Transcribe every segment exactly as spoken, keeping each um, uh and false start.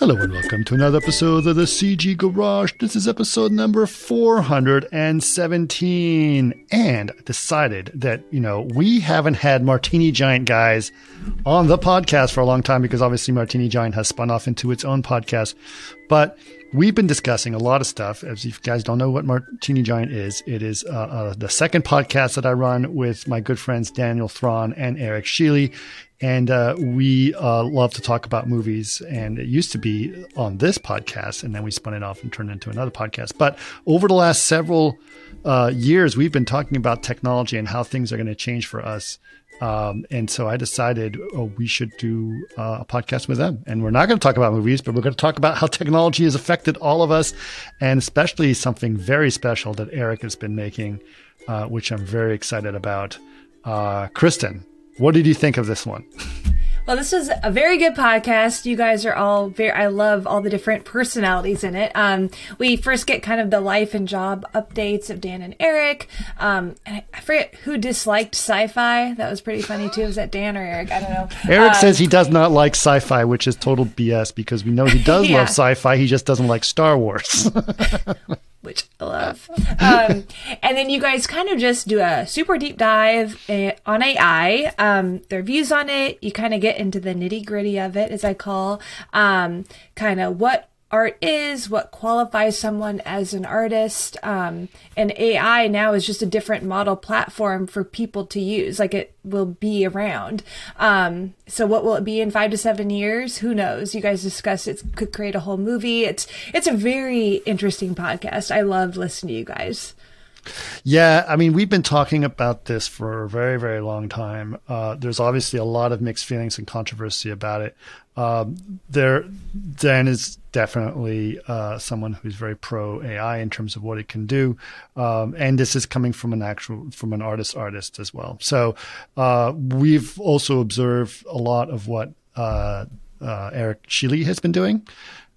Hello and welcome to another episode of the C G Garage. This is episode number four hundred seventeen. And I decided that, you know, we haven't had Martini Giant guys on the podcast for a long time because obviously Martini Giant has spun off into its own podcast. But we've been discussing a lot of stuff. As you guys don't know what Martini Giant is, it is uh, uh, the second podcast that I run with my good friends Daniel Thrawn and Eric Sheely. And uh, we uh, love to talk about movies, and it used to be on this podcast, and then we spun it off and turned it into another podcast. But over the last several uh, years, we've been talking about technology and how things are going to change for us. Um, and so I decided oh, we should do uh, a podcast with them. And we're not going to talk about movies, but we're going to talk about how technology has affected all of us, and especially something very special that Eric has been making, uh, which I'm very excited about. Uh, Kristen. What did you think of this one? Well, this was a very good podcast. You guys are all very, I love all the different personalities in it. Um, we first get kind of the life and job updates of Dan and Eric. Um, and I forget who disliked sci-fi. That was pretty funny too. Was that Dan or Eric? I don't know. Eric um, says he does not like sci-fi, which is total B S because we know he does yeah. love sci-fi. He just doesn't like Star Wars. Which I love. Um, and then you guys kind of just do a super deep dive on A I, um, their views on it. You kind of get into the nitty gritty of it, as I call, um, kind of what art is, what qualifies someone as an artist. Um, and A I now is just a different model platform for people to use. Like it will be around. Um, so what will it be in five to seven years? Who knows? You guys discussed it could create a whole movie. It's, it's a very interesting podcast. I love listening to you guys. Yeah. I mean, we've been talking about this for a very, very long time. Uh, there's obviously a lot of mixed feelings and controversy about it. Um, there, Dan is definitely uh, someone who's very pro A I in terms of what it can do. Um, and this is coming from an actual, from an artist artist as well. So uh, we've also observed a lot of what uh, uh, Eric Sheely has been doing.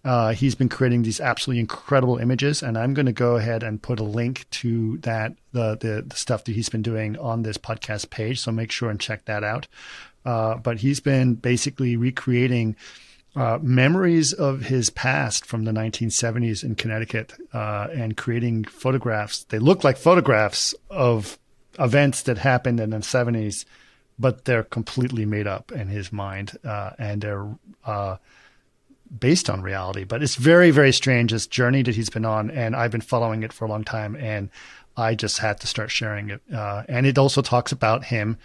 Uh, he's been creating these absolutely incredible images, and I'm going to go ahead and put a link to that, the, the the stuff that he's been doing on this podcast page. So make sure and check that out. Uh, but he's been basically recreating uh, memories of his past from the nineteen seventies in Connecticut uh, and creating photographs. They look like photographs of events that happened in the seventies, but they're completely made up in his mind, uh, and they're uh, based on reality. But it's very, very strange, this journey that he's been on, and I've been following it for a long time, and I just had to start sharing it. Uh, and it also talks about him,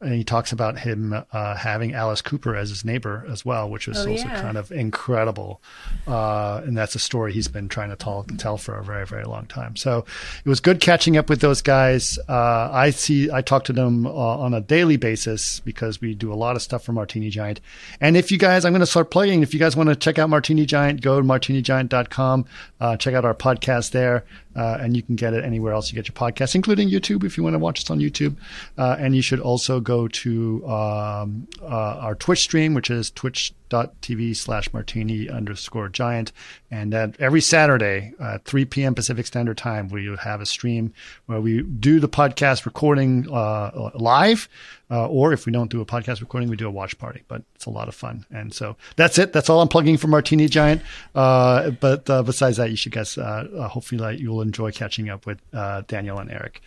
and he talks about him uh, having Alice Cooper as his neighbor as well, which was oh, also yeah. kind of incredible. Uh, and that's a story he's been trying to tell, tell for a very, very long time. So it was good catching up with those guys. Uh, I see, I talk to them uh, on a daily basis because we do a lot of stuff for Martini Giant. And if you guys, I'm going to start playing. If you guys want to check out Martini Giant, go to martini giant dot com. Uh, check out our podcast there. Uh, and you can get it anywhere else you get your podcast, including YouTube if you want to watch us on YouTube. Uh, and you should also go to um, uh, our Twitch stream, which is twitch dot t v slash martini underscore giant. And that every Saturday at three p.m. Pacific Standard Time, we have a stream where we do the podcast recording uh, live. Uh, or if we don't do a podcast recording, we do a watch party, but it's a lot of fun. And so that's it. That's all I'm plugging for Martini Giant. Uh, but uh, besides that, you should guess, uh, uh, hopefully that you'll enjoy catching up with uh, Daniel and Eric.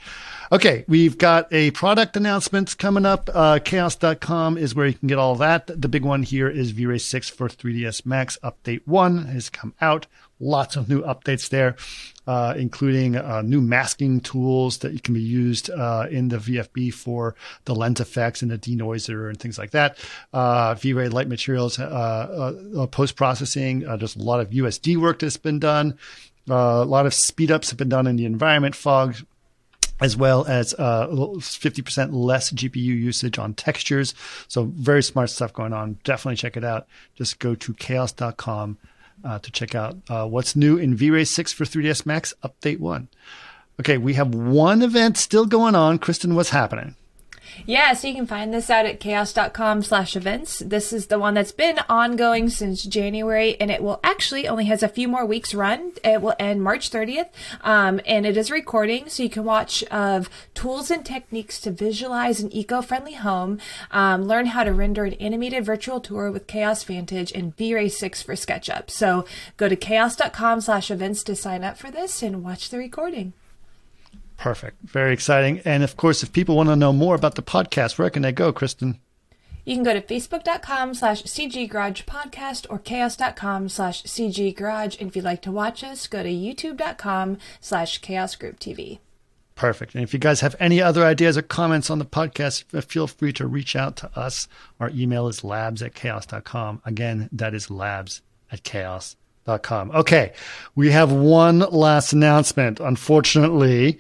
Okay, we've got a product announcements coming up. Uh, chaos dot com is where you can get all that. The big one here is V-Ray six for three D S Max. Update one has come out. Lots of new updates there, uh, including uh, new masking tools that can be used uh, in the V F B for the lens effects and the denoiser and things like that. Uh, V-Ray light materials, uh, uh, post-processing, uh, there's a lot of U S D work that's been done. Uh, a lot of speed-ups have been done in the environment fog, as well as uh, fifty percent less G P U usage on textures. So very smart stuff going on. Definitely check it out. Just go to chaos dot com. Uh, to check out uh, what's new in V-Ray six for three D S Max Update one. Okay, we have one event still going on. Kristen, what's happening? Yeah, so you can find this out at chaos dot com slash events. This is the one that's been ongoing since January, and it will actually only has a few more weeks run. It will end March thirtieth, um, and it is recording, so you can watch of tools and techniques to visualize an eco-friendly home, um, learn how to render an animated virtual tour with Chaos Vantage and V Ray six for SketchUp. So go to chaos dot com slash events to sign up for this and watch the recording. Perfect. Very exciting. And of course, if people want to know more about the podcast, where can they go, Kristen? You can go to facebook dot com slash C G Garage Podcast or chaos dot com slash C G Garage. And if you'd like to watch us, go to youtube dot com slash Chaos Group T V. Perfect. And if you guys have any other ideas or comments on the podcast, feel free to reach out to us. Our email is labs at chaos dot com. Again, that is labs at chaos dot com. Okay, we have one last announcement. Unfortunately,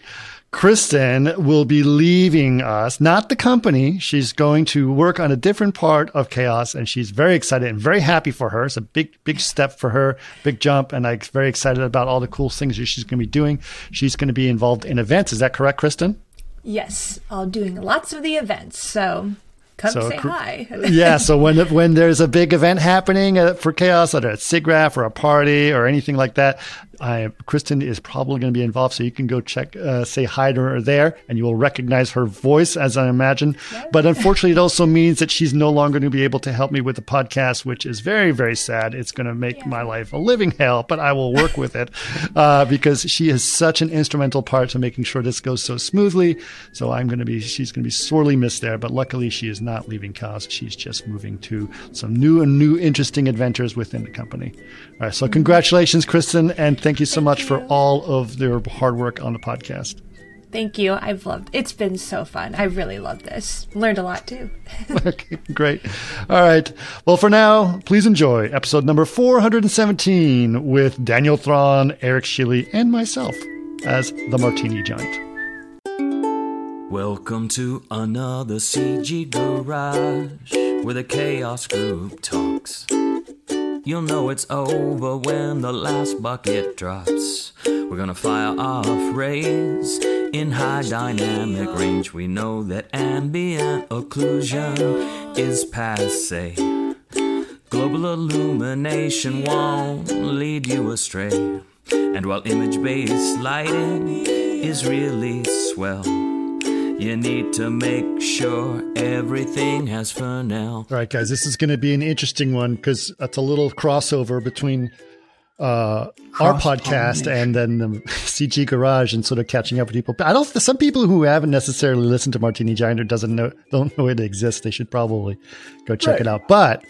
Kristen will be leaving us, not the company. She's going to work on a different part of Chaos, and she's very excited and very happy for her. It's a big, big step for her, big jump, and I'm very excited about all the cool things that she's going to be doing. She's going to be involved in events. Is that correct, Kristen? Yes, I'll doing lots of the events, so... Come so, say hi. Yeah, so when when there's a big event happening for Chaos, whether it's SIGGRAPH or a party or anything like that, I, Kristen is probably going to be involved, so you can go check, uh, say hi to her there, and you will recognize her voice, as I imagine. Yes. But unfortunately, it also means that she's no longer going to be able to help me with the podcast, which is very, very sad. It's going to make yeah. my life a living hell, but I will work with it uh, because she is such an instrumental part to making sure this goes so smoothly. So I'm going to be, she's going to be sorely missed there, but luckily she is not leaving Chaos. She's just moving to some new and new interesting adventures within the company. All right, so congratulations, Kristen, and thank you so thank much you. for all of your hard work on the podcast. Thank you. I've loved it. It's been so fun. I really love this. Learned a lot too. Okay, great. All right. Well, for now, please enjoy episode number four hundred seventeen with Daniel Thrawn, Eric Sheely, and myself as the Martini Giant. Welcome to another C G Garage, where the Chaos Group talks. You'll know it's over when the last bucket drops. We're gonna fire off rays in high dynamic range. We know that ambient occlusion is passe. Global illumination won't lead you astray. And while image-based lighting is really swell, you need to make sure everything has Fernell. All right, guys, this is going to be an interesting one because it's a little crossover between uh, our podcast and then the C G Garage and sort of catching up with people. But I don't. Some people who haven't necessarily listened to Martini Giant or doesn't know don't know it exists. They should probably go check right. it out. But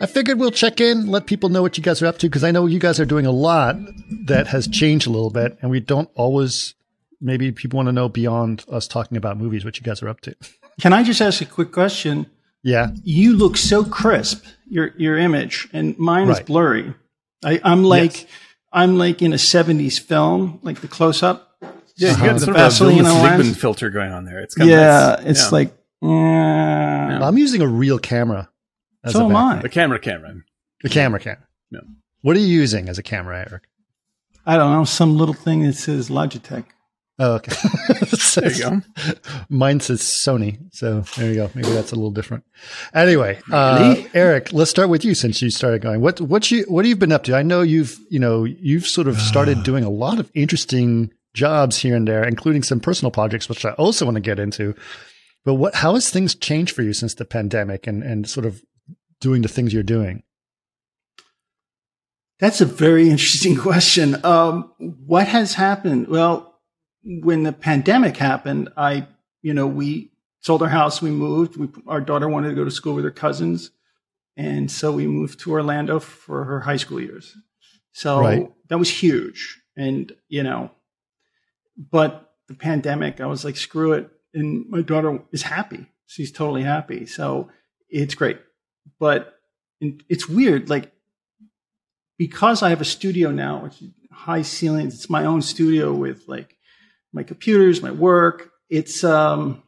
I figured we'll check in, let people know what you guys are up to, because I know you guys are doing a lot that has changed a little bit, and we don't always. Maybe people want to know beyond us talking about movies, what you guys are up to. Can I just ask a quick question? Yeah. You look so crisp, your your image, and mine right. is blurry. I, I'm like yes. I'm like in a seventies film, like the close up. Yeah, uh-huh. You got the sort Vaseline of a Lippman filter going on there. It's kind yeah, of nice. It's yeah. like. Uh, yeah. I'm using a real camera. As so a am I. The camera camera. The camera camera. No. What are you using as a camera, Eric? I don't know, some little thing that says Logitech. Oh, okay. So, there you go. Mine says Sony, so there you go. Maybe that's a little different. Anyway, uh, Eric, let's start with you since you started going. What what you what have you been up to? I know you've you know you've sort of started doing a lot of interesting jobs here and there, including some personal projects, which I also want to get into. But what how has things changed for you since the pandemic and and sort of doing the things you're doing? That's a very interesting question. Um, what has happened? Well. When the pandemic happened, I, you know, we sold our house, we moved, we, our daughter wanted to go to school with her cousins. And so we moved to Orlando for her high school years. So right. that was huge. And, you know, but the pandemic, I was like, screw it. And my daughter is happy. She's totally happy. So it's great. But it's weird. Like, because I have a studio now, which is high ceilings, it's my own studio with like, my computers, my work. It's um,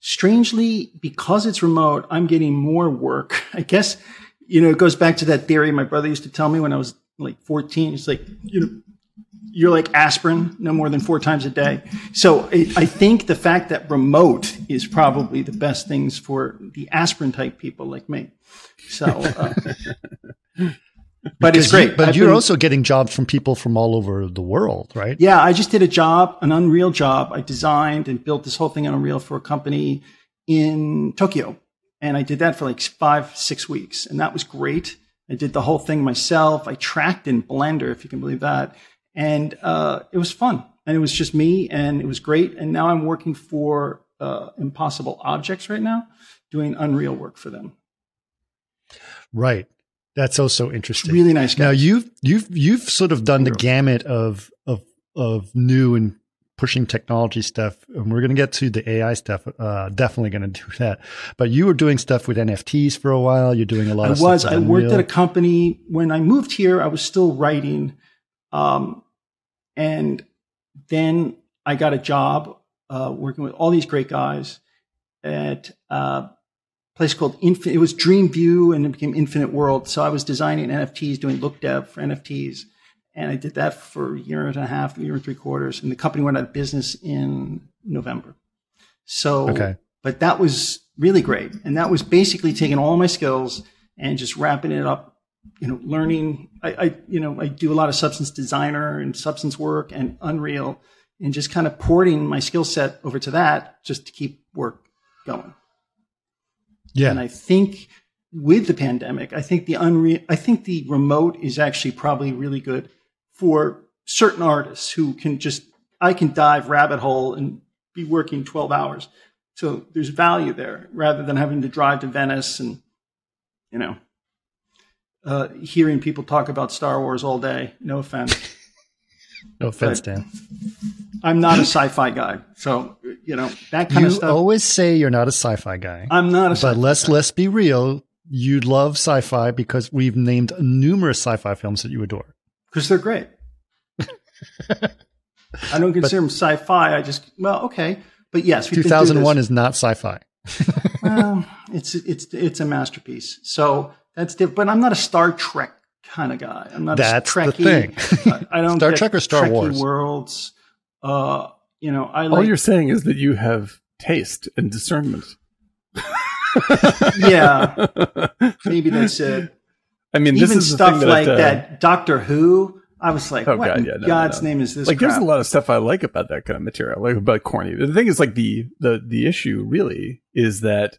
strangely, because it's remote, I'm getting more work. I guess, you know, it goes back to that theory my brother used to tell me when I was like fourteen. It's like, you know, you're like aspirin, no more than four times a day. So it, I think the fact that remote is probably the best things for the aspirin type people like me. So, uh, but it's great. You, but I've you're been, also getting jobs from people from all over the world, right? Yeah. I just did a job, an Unreal job. I designed and built this whole thing on Unreal for a company in Tokyo. And I did that for like five, six weeks. And that was great. I did the whole thing myself. I tracked in Blender, if you can believe that. And uh, it was fun. And it was just me. And it was great. And now I'm working for uh, Impossible Objects right now, doing Unreal work for them. Right. That's also interesting. Really nice guy. Now, you've, you've, you've sort of done the gamut of, of, of new and pushing technology stuff, and we're going to get to the A I stuff. Uh, definitely going to do that. But you were doing stuff with N F Ts for a while. You're doing a lot. I of was. Stuff I Unreal. worked at a company when I moved here. I was still writing, um, and then I got a job uh, working with all these great guys at a place called Infinite. It was Dreamview, and it became Infinite World. So I was designing N F Ts, doing look dev for N F Ts. And I did that for a year and a half, a year and three quarters. And the company went out of business in November. So, okay. But that was really great. And that was basically taking all my skills and just wrapping it up, you know, learning. I, I, you know, I do a lot of substance designer and substance work and Unreal, and just kind of porting my skill set over to that just to keep work going. Yeah. And I think with the pandemic, I think the Unreal, I think the remote is actually probably really good for certain artists who can just, I can dive rabbit hole and be working twelve hours. So there's value there rather than having to drive to Venice and, you know, uh, hearing people talk about Star Wars all day. No offense. No offense, but Dan. I'm not a sci-fi guy. So, you know, that kind you of stuff. You always say you're not a sci-fi guy. I'm not a sci-fi guy. But let's, let's be real. You love sci-fi because we've named numerous sci-fi films that you adore. Because they're great. I don't consider but, them sci-fi. I just, well, okay. But yes, two thousand one is not sci-fi. Well, it's it's it's a masterpiece. So that's different. But I'm not a Star Trek kind of guy. I'm not that's a Trekkie. That's the thing. I don't Star Trek or Star Trekkie Wars? Worlds. Uh, you know, I like, all you're saying is that you have taste and discernment. Yeah, maybe that's it. I mean, even this is stuff the thing that, like uh, that Doctor Who. I was like, oh, what God, yeah, in no, God's no. name is this? Like, crap? There's a lot of stuff I like about that kind of material, like about corny. The thing is, like the the the issue really is that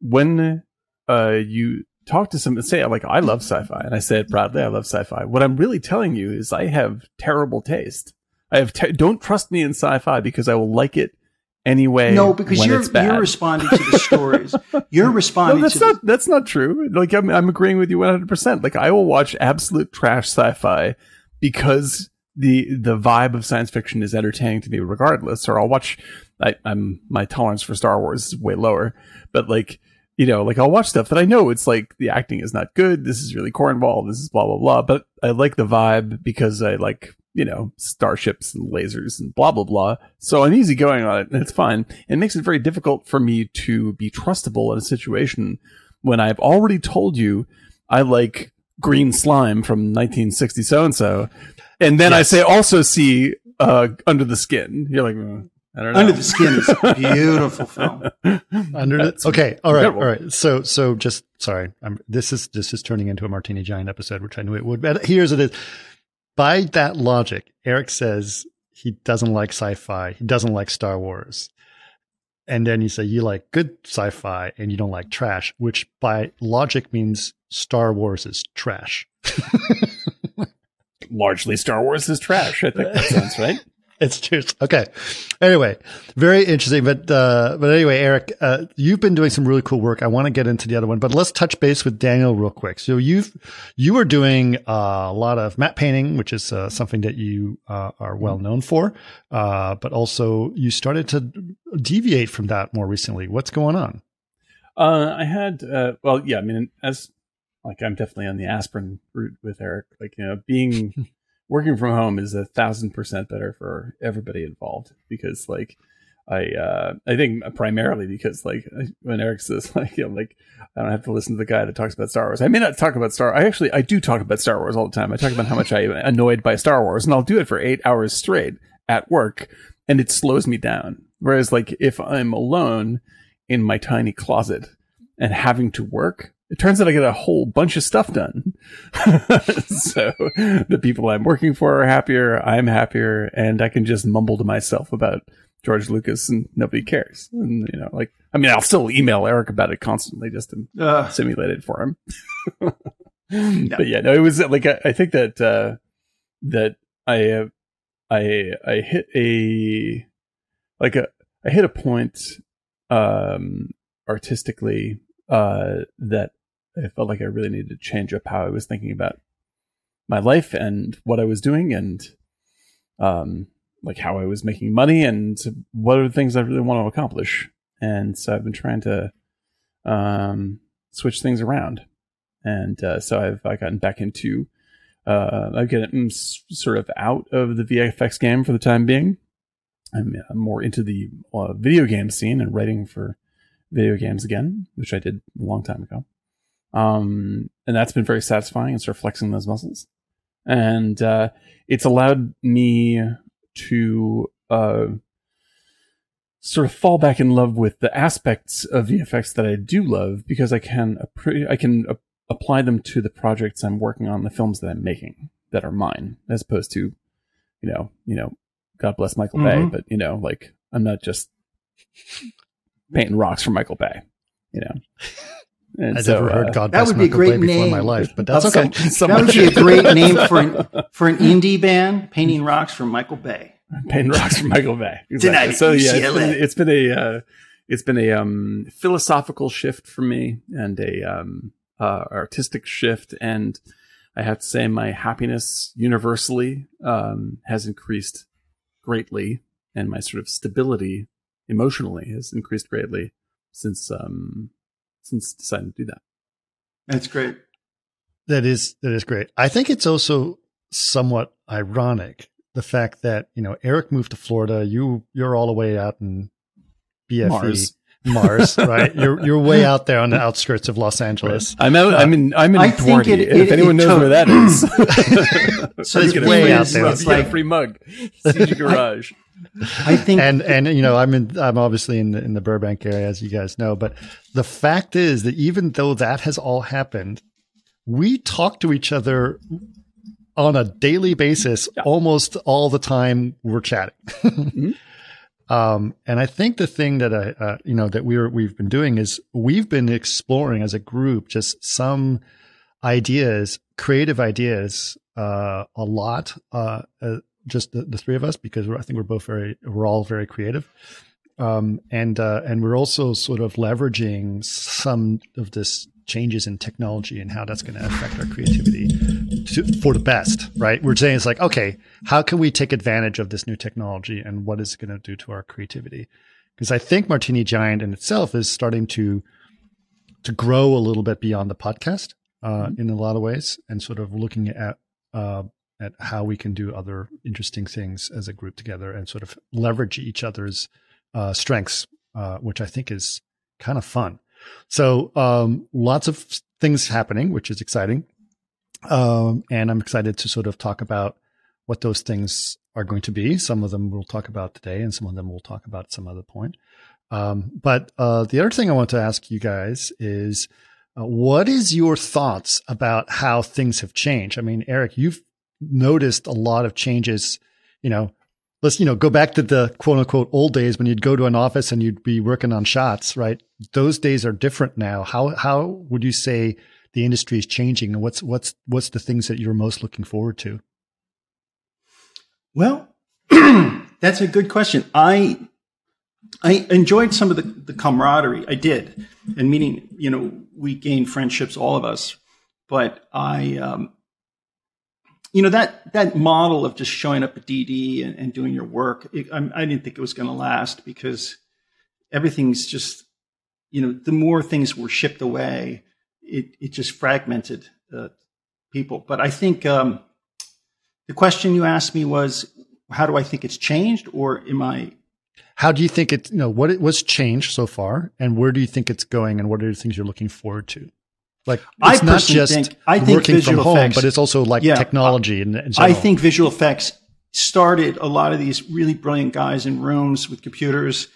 when uh you talk to someone and say, like, I love sci-fi, and I say it proudly, I love sci-fi. What I'm really telling you is, I have terrible taste. I have te- don't trust me in sci-fi because I will like it anyway. No, because when you're it's bad. You're responding to the stories. You're responding. No, that's to not the- that's not true. Like I'm I'm agreeing with you one hundred percent. Like I will watch absolute trash sci-fi because the the vibe of science fiction is entertaining to me regardless. Or I'll watch. I, I'm my tolerance for Star Wars is way lower, but like. You know, like I'll watch stuff that I know it's like the acting is not good. This is really cornball. This is blah, blah, blah. But I like the vibe because I like, you know, starships and lasers and blah, blah, blah. So I'm easy going on it and it's fine. It makes it very difficult for me to be trustable in a situation when I've already told you I like green slime from nineteen sixty so-and-so. And then yes. I say also see uh, Under the Skin. You're like... Mm. I don't know. Under the Skin is a beautiful film. Under the, okay, all right, incredible. all right. So, so just sorry. I'm, this is this is turning into a Martini Giant episode, which I knew it would. But here's it is. By that logic, Eric says he doesn't like sci-fi. He doesn't like Star Wars. And then you say you like good sci-fi and you don't like trash, which by logic means Star Wars is trash. Largely, Star Wars is trash. I think that sounds right. It's true. Okay. Anyway, very interesting. But uh, but anyway, Eric, uh, you've been doing some really cool work. I want to get into the other one, but let's touch base with Daniel real quick. So you've you are doing a lot of matte painting, which is uh, something that you uh, are well known for. Uh, but also, you started to deviate from that more recently. What's going on? Uh, I had uh, well, yeah. I mean, as like I'm definitely on the aspirin route with Eric. Like you know, being working from home is a thousand percent better for everybody involved because like I uh, I think primarily because, like, when Eric says, like, you know, like, I don't have to listen to the guy that talks about Star Wars. I may not talk about Star Wars. I actually, I do talk about Star Wars all the time. I talk about how much I am annoyed by Star Wars, and I'll do it for eight hours straight at work, and it slows me down. Whereas, like, if I'm alone in my tiny closet and having to work, it turns out I get a whole bunch of stuff done. So the people I'm working for are happier, I'm happier, and I can just mumble to myself about George Lucas and nobody cares. And, you know, like, I mean, I'll still email Eric about it constantly just to uh, simulate it for him. No. But yeah, no, it was like, I, I think that, uh, that I, uh, I, I hit a, like a, I hit a point, um, artistically, uh, that I felt like I really needed to change up how I was thinking about my life and what I was doing, and, um, like how I was making money and what are the things I really want to accomplish. And so I've been trying to um, switch things around. And uh, so I've I've gotten back into, uh, I've gotten sort of out of the V F X game for the time being. I'm more into the uh, video game scene and writing for video games again, which I did a long time ago. Um, and that's been very satisfying and sort of flexing those muscles. And uh, it's allowed me to uh, sort of fall back in love with the aspects of V F X that I do love, because I can I can uh, apply them to the projects I'm working on, the films that I'm making that are mine, as opposed to, you know, you know, God bless Michael mm-hmm. Bay, but, you know, like, I'm not just painting rocks for Michael Bay, you know. And I've so, never heard uh, God bless Michael Bay before in my life, but that's okay. Some, that would be a great name for an, for an indie band, Painting Rocks from Michael Bay. Painting Rocks from Michael Bay. Exactly. So yeah, it's been, it's been a uh, it's been a um, philosophical shift for me, and a um, uh, artistic shift, and I have to say my happiness universally um, has increased greatly, and my sort of stability emotionally has increased greatly since. Um, Since deciding to do that. That's great. That is that is great. I think it's also somewhat ironic, the fact that, you know, Eric moved to Florida, you you're all the way out in B F E, Mars, Mars right? You're you're way out there on the outskirts of Los Angeles. Right. I'm out. Uh, I'm in. I'm in. I think it, it, if anyone it, it knows took, where that is, so it's way out there. It's like a free mug, C G Garage. I think, and and you know, I'm in, I'm obviously in the, in the Burbank area, as you guys know. But the fact is that even though that has all happened, we talk to each other on a daily basis, yeah. almost all the time. We're chatting, mm-hmm. um, and I think the thing that I, uh, you know, that we were we've been doing is we've been exploring as a group just some ideas, creative ideas, uh, a lot. Uh, uh, just the, the three of us, because we're, I think we're both very, we're all very creative. Um, and, uh, and we're also sort of leveraging some of this changes in technology and how that's going to affect our creativity to, for the best, right? We're saying it's like, okay, how can we take advantage of this new technology and what is it going to do to our creativity? Because I think Martini Giant in itself is starting to, to grow a little bit beyond the podcast, uh, mm-hmm. in a lot of ways, and sort of looking at, uh, at how we can do other interesting things as a group together and sort of leverage each other's uh, strengths, uh, which I think is kind of fun. So um, lots of things happening, which is exciting. Um, and I'm excited to sort of talk about what those things are going to be. Some of them we'll talk about today, and some of them we'll talk about at some other point. Um, but uh, the other thing I want to ask you guys is, uh, what is your thoughts about how things have changed? I mean, Eric, you've noticed a lot of changes, you know, let's, you know, go back to the quote unquote old days when you'd go to an office and you'd be working on shots, right? Those days are different now. How, how would you say the industry is changing, and what's, what's, what's the things that you're most looking forward to? Well, that's a good question. I, I enjoyed some of the, the camaraderie I did, and meaning, you know, we gained friendships, all of us, but I, um, you know, that, that model of just showing up at D D and, and doing your work, it, I, I didn't think it was going to last, because everything's just, you know, the more things were shipped away, it, it just fragmented uh, people. But I think um, the question you asked me was, how do I think it's changed, or am I How do you think it's, you know, what it was changed so far, and where do you think it's going, and what are the things you're looking forward to? Like, it's I not just think, I think working from home, effects, but it's also like yeah, technology. And, and so I think visual effects started a lot of these really brilliant guys in rooms with computers.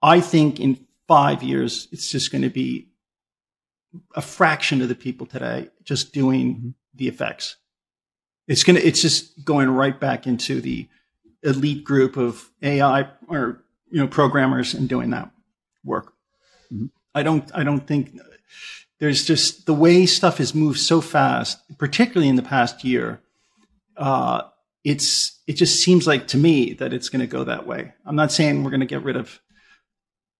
I think in five years, it's just going to be a fraction of the people today just doing mm-hmm. the effects. It's going to, it's just going right back into the elite group of A I or, you know, programmers and doing that work. Mm-hmm. I don't, I don't think there's just the way stuff has moved so fast, particularly in the past year. Uh, it's, it just seems like to me that it's going to go that way. I'm not saying we're going to get rid of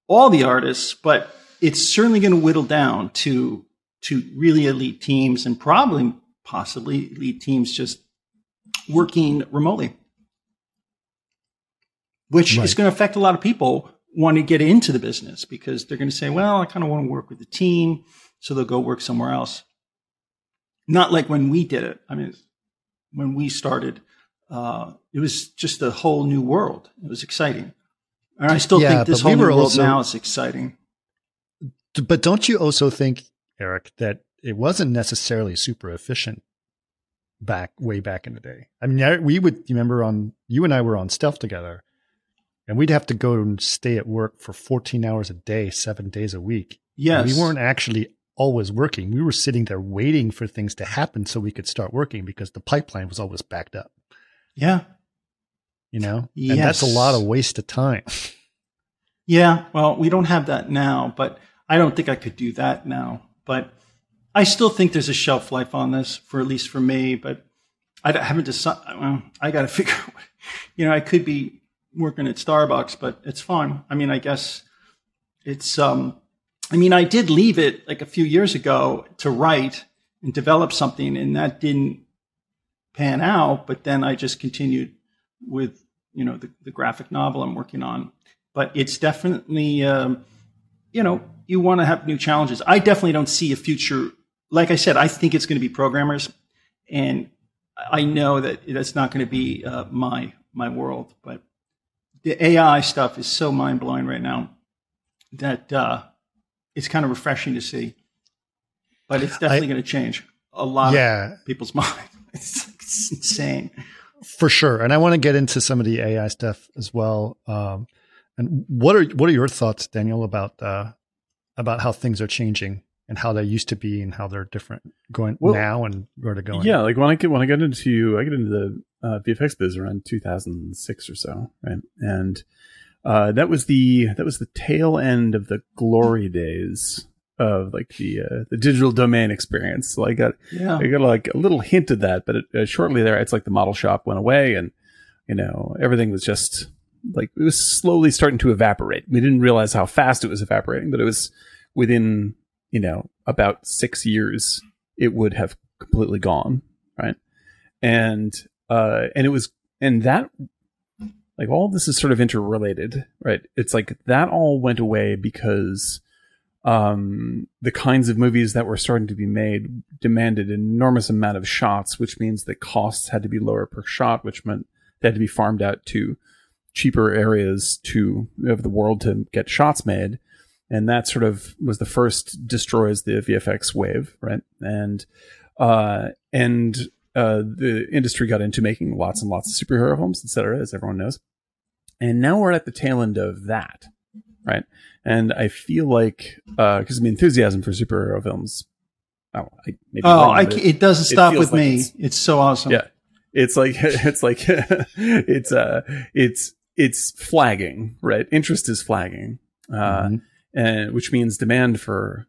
all the artists, but it's certainly going to whittle down to, to really elite teams and probably possibly elite teams just working remotely, which right. is going to affect a lot of people want to get into the business because they're going to say, well, I kind of want to work with the team. So they'll go work somewhere else. Not like when we did it. I mean, when we started, uh, it was just a whole new world. It was exciting. And I still yeah, think this whole we world also, now is exciting. But don't you also think, Eric, that it wasn't necessarily super efficient back way back in the day? I mean, we would remember on you and I were on stealth together, and we'd have to go and stay at work for fourteen hours a day, seven days a week. Yes, and we weren't actually always working. We were sitting there waiting for things to happen so we could start working because the pipeline was always backed up. Yeah. You know, yes. And that's a lot of waste of time. Yeah, well, we don't have that now, but I don't think I could do that now. But I still think there's a shelf life on this, for at least for me. But I haven't decided. Well, I got to figure out. You know, I could be working at Starbucks, but it's fine. I mean, I guess it's. Um, I mean, I did leave it like a few years ago to write and develop something, and that didn't pan out. But then I just continued with, you know, the, the graphic novel I'm working on. But it's definitely, um, you know, you want to have new challenges. I definitely don't see a future. Like I said, I think it's going to be programmers. And I know that that's not going to be uh, my my world. But the A I stuff is so mind-blowing right now that uh, it's kind of refreshing to see. But it's definitely I, going to change a lot yeah. of people's minds. It's, it's insane. For sure. And I want to get into some of the A I stuff as well. Um, and what are what are your thoughts, Daniel, about uh, about how things are changing and how they used to be and how they're different going well, now and where they're going? Yeah, like when I get, when I got into I got into the uh, V F X biz around two thousand six or so, right? And uh, that was the that was the tail end of the glory days of like the uh, the digital domain experience. So I got yeah. I got like a little hint of that, but it, uh, shortly there, it's like the model shop went away, and you know everything was just like it was slowly starting to evaporate. We didn't realize how fast it was evaporating, but it was within you know about six years it would have completely gone, right? And uh, and it was and that like all this is sort of interrelated, right? It's like that all went away because. Um, the kinds of movies that were starting to be made demanded an enormous amount of shots, which means that costs had to be lower per shot, which meant they had to be farmed out to cheaper areas to of the world to get shots made. And that sort of was the first destroys the V F X wave, right? And uh, and uh, the industry got into making lots and lots of superhero films, et cetera, as everyone knows. And now we're at the tail end of that. Right. And I feel like, uh, because I mean, enthusiasm for superhero films. Oh, I, maybe oh wrong, I it, it doesn't stop it with like me. It's, it's so awesome. Yeah. It's like, it's like, it's, uh, it's, it's flagging, right? Interest is flagging. Uh, mm-hmm. and which means demand for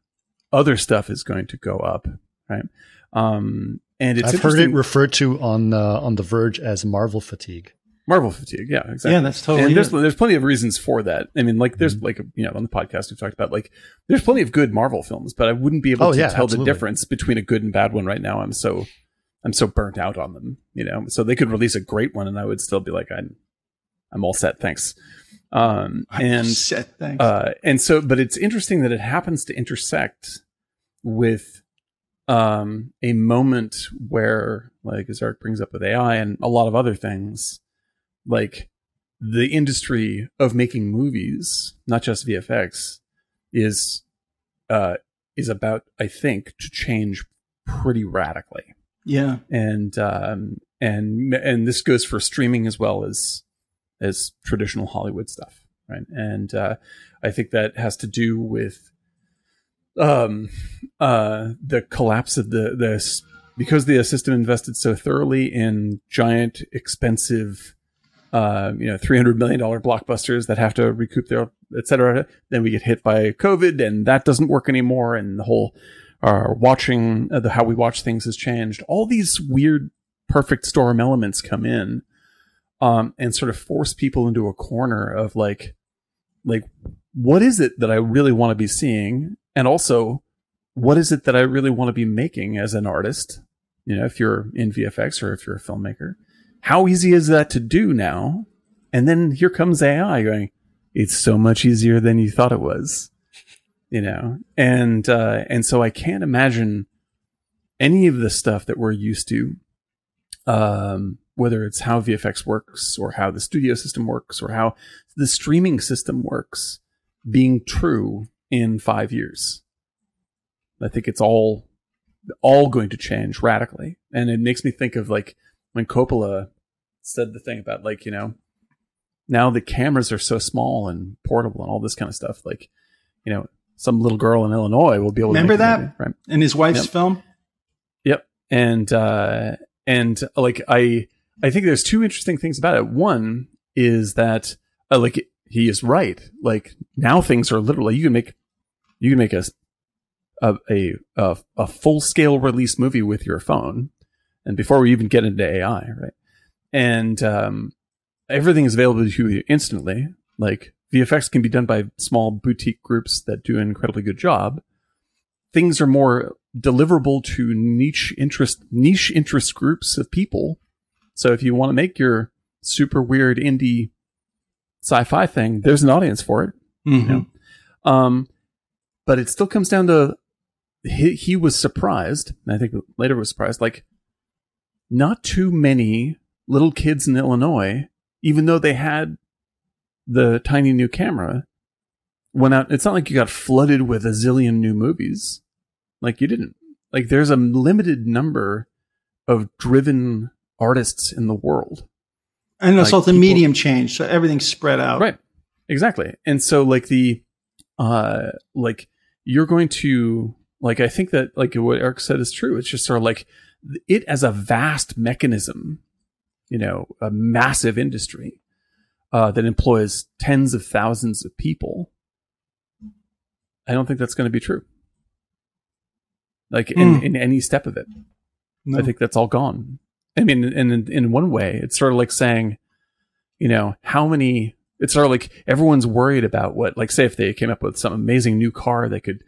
other stuff is going to go up. Right. Um, and it's, I've heard it referred to on, uh, on The Verge as Marvel fatigue. Marvel fatigue. Yeah, exactly. Yeah, that's totally and there's, there's plenty of reasons for that. I mean, like there's mm-hmm. like, you know, on the podcast we've talked about, like there's plenty of good Marvel films, but I wouldn't be able oh, to yeah, tell absolutely. the difference between a good and bad one right now. I'm so, I'm so burnt out on them, you know, so they could release a great one and I would still be like, I'm, I'm all set. Thanks. Um, I'm and, set, thanks. Uh, and so, but it's interesting that it happens to intersect with um, a moment where like, as Eric brings up with A I and a lot of other things, like the industry of making movies, not just V F X, is uh, is about, I think, to change pretty radically. Yeah, and um, and and this goes for streaming as well as as traditional Hollywood stuff, right? And uh, I think that has to do with um, uh, the collapse of the the because the system invested so thoroughly in giant, expensive, uh, you know, three hundred million dollars blockbusters that have to recoup their, et cetera. Then we get hit by COVID and that doesn't work anymore. And the whole uh, watching, uh, the how we watch things has changed. All these weird, perfect storm elements come in um, and sort of force people into a corner of like, like, what is it that I really want to be seeing? And also, what is it that I really want to be making as an artist? You know, if you're in V F X or if you're a filmmaker, how easy is that to do now? And then here comes A I going, it's so much easier than you thought it was, you know? And, uh, and so I can't imagine any of the stuff that we're used to, um, whether it's how V F X works or how the studio system works or how the streaming system works being true in five years. I think it's all all going to change radically. And it makes me think of like when Coppola said the thing about like, you know, now the cameras are so small and portable and all this kind of stuff. Like, you know, some little girl in Illinois will be able to remember that movie, right? In his wife's yep. film. Yep. And, uh, and like, I, I think there's two interesting things about it. One is that uh, like he is right. Like now things are literally, you can make, you can make a, A, a a full-scale release movie with your phone, and before we even get into A I, right? And um, everything is available to you instantly. Like V F X can be done by small boutique groups that do an incredibly good job. Things are more deliverable to niche interest niche interest groups of people. So if you want to make your super weird indie sci-fi thing, there's an audience for it. Mm-hmm. You know? Um, but it still comes down to He, he was surprised, and I think later was surprised, like not too many little kids in Illinois, even though they had the tiny new camera, went out. It's not like you got flooded with a zillion new movies. Like you didn't. Like there's a limited number of driven artists in the world. And it's also the medium changed, so everything's spread out. Right. Exactly. And so like the, uh, like you're going to, Like, I think that, like, what Eric said is true. It's just sort of like it as a vast mechanism, you know, a massive industry uh, that employs tens of thousands of people. I don't think that's going to be true. Like, in, mm. in any step of it. No. I think that's all gone. I mean, and in, in one way, it's sort of like saying, you know, how many... It's sort of like everyone's worried about what... Like, say if they came up with some amazing new car that could...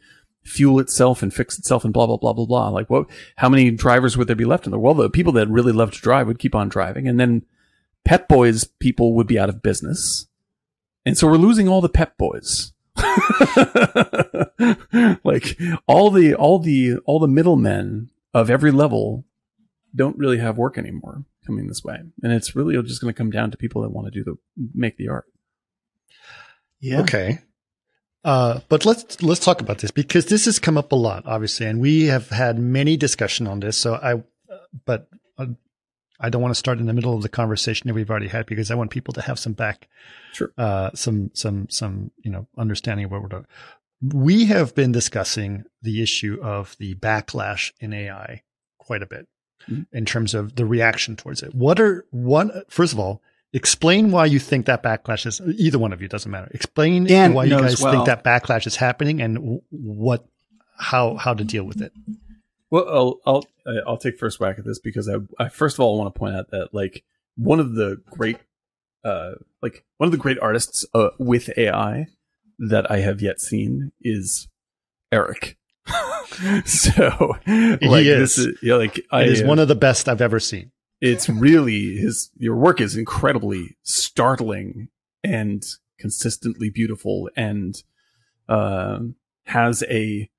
fuel itself and fix itself and blah, blah, blah, blah, blah. Like what, how many drivers would there be left in the world? The people that really love to drive would keep on driving. And then Pep Boys people would be out of business. And so we're losing all the Pep Boys, like all the, all the, all the middlemen of every level don't really have work anymore coming this way. And it's really just going to come down to people that want to do the, make the art. Yeah. Okay. Uh, but let's let's talk about this because this has come up a lot, obviously, and we have had many discussion on this. So I, but uh, I don't want to start in the middle of the conversation that we've already had because I want people to have some back, sure. uh, some some some you know understanding of what we're doing. We have been discussing the issue of the backlash in A I quite a bit mm-hmm. in terms of the reaction towards it. What are what first of all? Explain why you think that backlash is, either one of you, doesn't matter. Explain Dan why you guys well. think that backlash is happening and what, how, how to deal with it. Well, I'll, I'll, I'll take first whack at this because I, I first of all, want to point out that like one of the great, uh, like one of the great artists uh, with A I that I have yet seen is Eric. so like he is. this is yeah, like I, it is one of the best I've ever seen. It's really his, your work is incredibly startling and consistently beautiful and, um, uh, has a,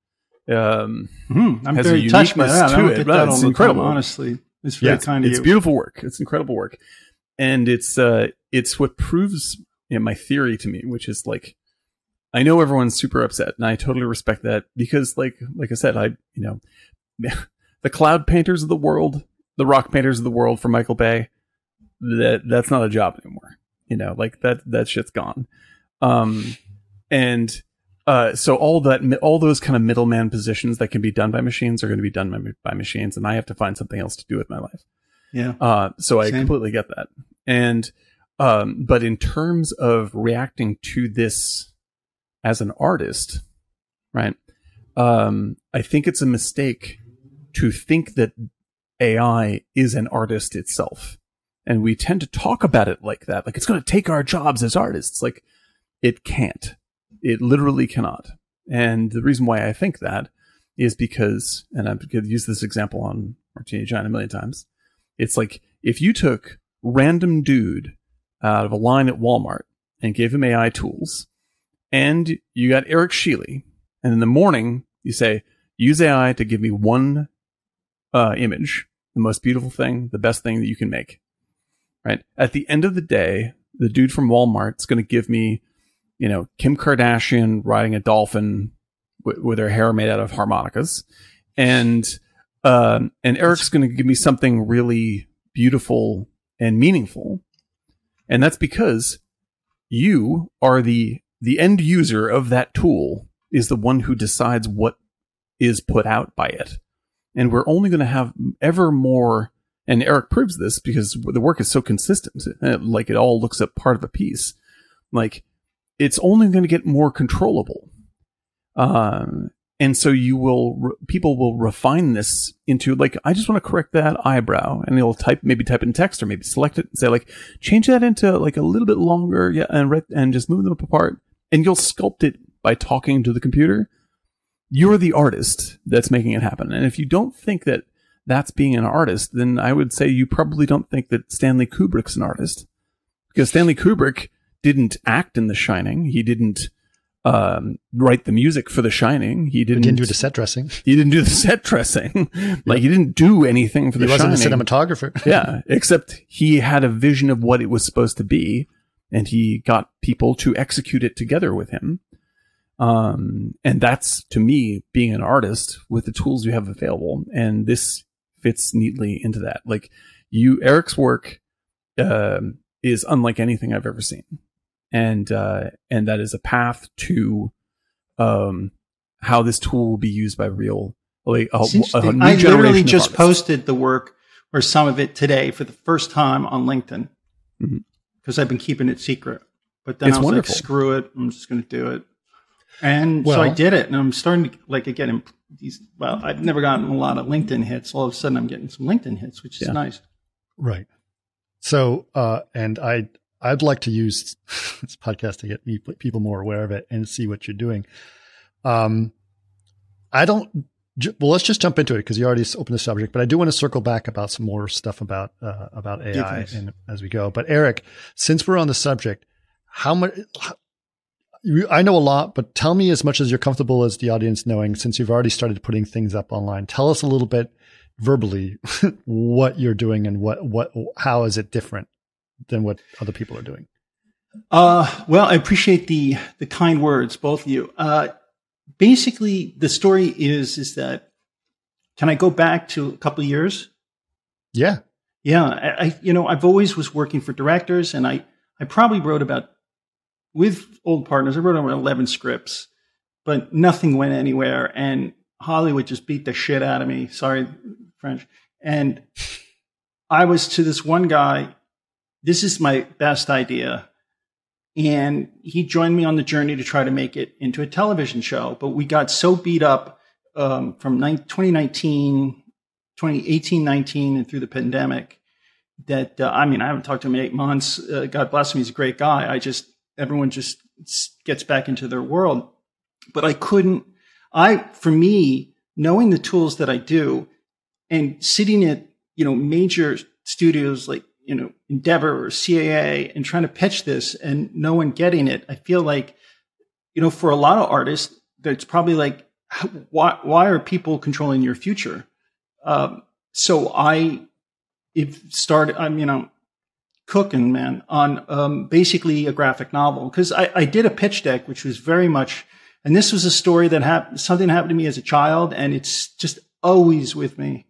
um, mm, I'm has very a touched by that. To I don't it. Get that all it's incredible. Time, honestly, it's very yeah, kind of it's you. It's beautiful work. It's incredible work. And it's uh, it's what proves you know, my theory to me, which is like, I know everyone's super upset, and I totally respect that because, like, like I said, I you know, the cloud painters of the world, the rock painters of the world for Michael Bay, that that's not a job anymore. You know, like that that shit's gone. Um, and uh, so all that all those kind of middleman positions that can be done by machines are going to be done by, by machines, and I have to find something else to do with my life. Yeah. Uh, so Same. I completely get that. And, um, but in terms of reacting to this as an artist, right? Um, I think it's a mistake to think that A I is an artist itself. And we tend to talk about it like that. Like, it's going to take our jobs as artists. Like, it can't. It literally cannot. And the reason why I think that is because, and I've used this example on Martini Giant a million times, it's like if you took random dude out of a line at Walmart and gave him A I tools, and you got Eric Sheely, and in the morning you say, use A I to give me one uh, image, the most beautiful thing, the best thing that you can make. Right? At the end of the day, the dude from Walmart's going to give me, you know, Kim Kardashian riding a dolphin w- with her hair made out of harmonicas, and Um, and Eric's going to give me something really beautiful and meaningful. And that's because you are the, the end user of that tool is the one who decides what is put out by it. And we're only going to have ever more. And Eric proves this because the work is so consistent. Like, it all looks at part of a piece. Like, it's only going to get more controllable. Um, And so you will, people will refine this into like, I just want to correct that eyebrow, and they'll type, maybe type in text or maybe select it and say like, change that into like a little bit longer, yeah, and re- and just move them up apart, and you'll sculpt it by talking to the computer. You're the artist that's making it happen. And if you don't think that that's being an artist, then I would say you probably don't think that Stanley Kubrick's an artist, because Stanley Kubrick didn't act in The Shining. He didn't. Um, write the music for The Shining. He didn't, didn't do the set dressing. He didn't do the set dressing. Like, yeah. He didn't do anything for The Shining. He wasn't a cinematographer. Yeah, except he had a vision of what it was supposed to be, and he got people to execute it together with him. Um, and that's, to me, being an artist with the tools you have available. And this fits neatly into that. Like, you, Eric's work uh, is unlike anything I've ever seen. And uh, and that is a path to um, how this tool will be used by real, like a, a, a new I literally just posted the work or some of it today for the first time on LinkedIn because mm-hmm. I've been keeping it secret. But then it's I was wonderful. Like, screw it, I'm just going to do it. And well, so I did it, and I'm starting to like again these. Well, I've never gotten a lot of LinkedIn hits. All of a sudden, I'm getting some LinkedIn hits, which is yeah. nice. Right. So uh, and I. I'd like to use this podcast to get me, people more aware of it and see what you're doing. Um, I don't, ju- well, let's just jump into it because you already opened the subject, but I do want to circle back about some more stuff about, uh, about A I and as we go. But Eric, since we're on the subject, how much, how, you, I know a lot, but tell me as much as you're comfortable as the audience knowing, since you've already started putting things up online. Tell us a little bit verbally what you're doing and what, what, how is it different than what other people are doing? Uh, well, I appreciate the the kind words, both of you. Uh, basically, the story is is that, can I go back to a couple of years? Yeah. Yeah. I, I you know, I've always was working for directors, and I, I probably wrote about, with old partners, I wrote about eleven scripts, but nothing went anywhere, and Hollywood just beat the shit out of me. Sorry, French. And I was to this one guy, this is my best idea. And he joined me on the journey to try to make it into a television show. But we got so beat up um, from twenty nineteen, twenty eighteen, nineteen, and through the pandemic that, uh, I mean, I haven't talked to him in eight months. Uh, God bless him. He's a great guy. I just, everyone just gets back into their world. But I couldn't, I, for me, knowing the tools that I do and sitting at, you know, major studios like, you know, Endeavor or C A A and trying to pitch this and no one getting it. I feel like, you know, for a lot of artists, that's probably like, why, why are people controlling your future? Um, so I, it started, I'm, you know, cooking, man, on um, basically a graphic novel. Because I, I did a pitch deck, which was very much, and this was a story that happened, something happened to me as a child, and it's just always with me.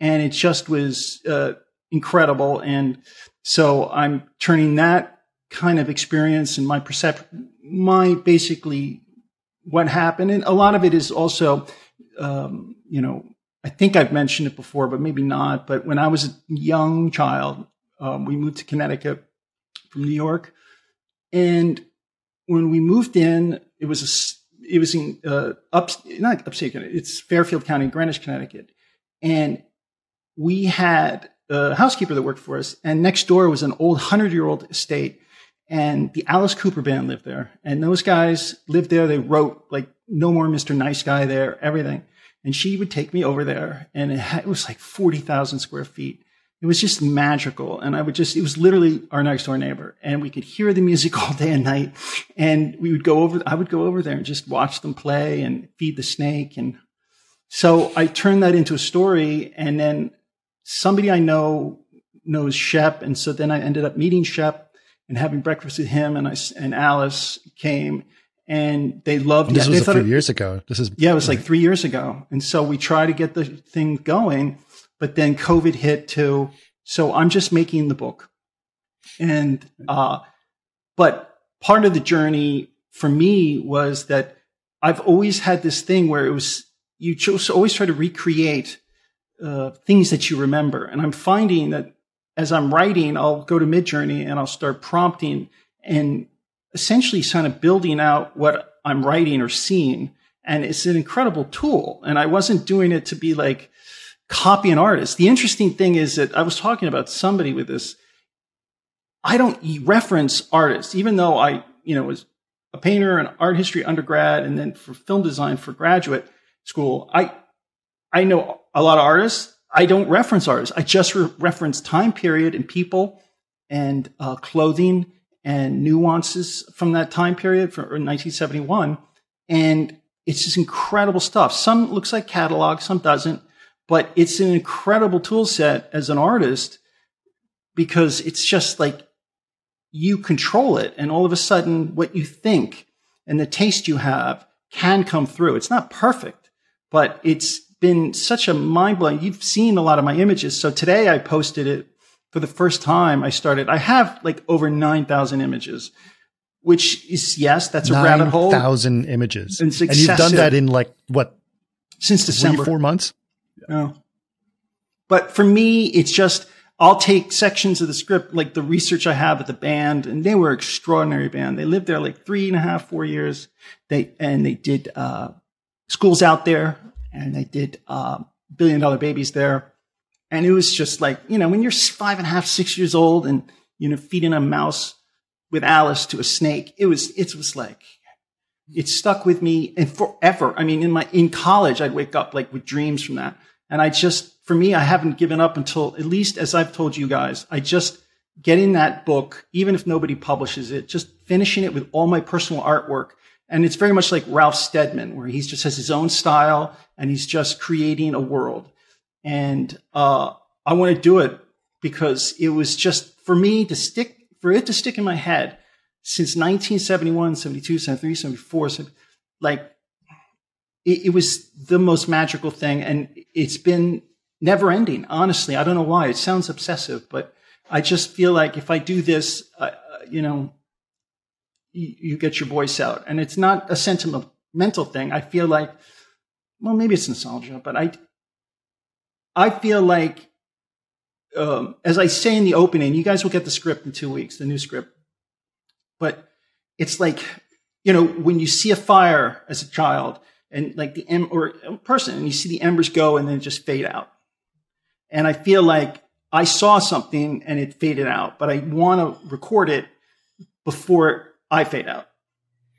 And it just was uh, incredible. And so I'm turning that kind of experience and my perception, my basically what happened. And a lot of it is also, um, you know, I think I've mentioned it before, but maybe not. But when I was a young child, um, we moved to Connecticut from New York. And when we moved in, it was, a, it was in uh, up, not upstate Connecticut, it's Fairfield County, Greenwich, Connecticut. And we had a housekeeper that worked for us, and next door was an old hundred-year-old estate, and the Alice Cooper band lived there. And those guys lived there. They wrote, like, No More Mister Nice Guy there, everything. And she would take me over there, and it, had, it was like forty thousand square feet. It was just magical. And I would just, it was literally our next-door neighbor, and we could hear the music all day and night. And we would go over, I would go over there and just watch them play and feed the snake. And so I turned that into a story, and then somebody I know knows Shep, and so then I ended up meeting Shep and having breakfast with him, and I and Alice came, and they loved and this it. This was a few it, years ago. This is yeah, it was like three years ago, and so we try to get the thing going, but then COVID hit too. So I'm just making the book, and uh, but part of the journey for me was that I've always had this thing where it was you just always try to recreate Uh, things that you remember. And I'm finding that as I'm writing, I'll go to Midjourney and I'll start prompting and essentially kind of building out what I'm writing or seeing. And it's an incredible tool. And I wasn't doing it to be like copy an artist. The interesting thing is that I was talking about somebody with this. I don't reference artists, even though I, you know, was a painter and art history undergrad and then for film design for graduate school. I, I know a lot of artists. I don't reference artists. I just re reference time period and people and uh, clothing and nuances from that time period from nineteen seventy-one. And it's just incredible stuff. Some looks like catalog, some doesn't, but it's an incredible tool set as an artist because it's just like you control it. And all of a sudden what you think and the taste you have can come through. It's not perfect, but it's been such a mind-blowing. You've seen a lot of my images. So today I posted it for the first time. I started, I have like over nine thousand images, which is, yes, that's a rabbit hole. nine thousand images. And, and you've done that in like, what? Since December. Four months? No. But for me, it's just, I'll take sections of the script, like the research I have at the band, and they were an extraordinary band. They lived there like three and a half, four years. They, and they did uh, schools out there. And they did uh, Billion Dollar Babies there. And it was just like, you know, when you're five and a half, six years old and, you know, feeding a mouse with Alice to a snake, it was, it was like, it stuck with me and forever. I mean, in my, in college, I'd wake up like with dreams from that. And I just, for me, I haven't given up until, at least as I've told you guys, I just get in that book, even if nobody publishes it, just finishing it with all my personal artwork. And it's very much like Ralph Steadman, where he just has his own style and he's just creating a world. And uh, I want to do it because it was just for me to stick, for it to stick in my head since nineteen seventy-one, seventy-two, seventy-three, seventy-four. Like it, it was the most magical thing. And it's been never ending. Honestly, I don't know why. It sounds obsessive, but I just feel like if I do this, uh, you know, you get your voice out. And it's not a sentimental thing. I feel like, well, maybe it's nostalgia, but I, I feel like, um, as I say in the opening, you guys will get the script in two weeks, the new script. But it's like, you know, when you see a fire as a child and like the em or a person and you see the embers go and then just fade out. And I feel like I saw something and it faded out, but I want to record it before I fade out.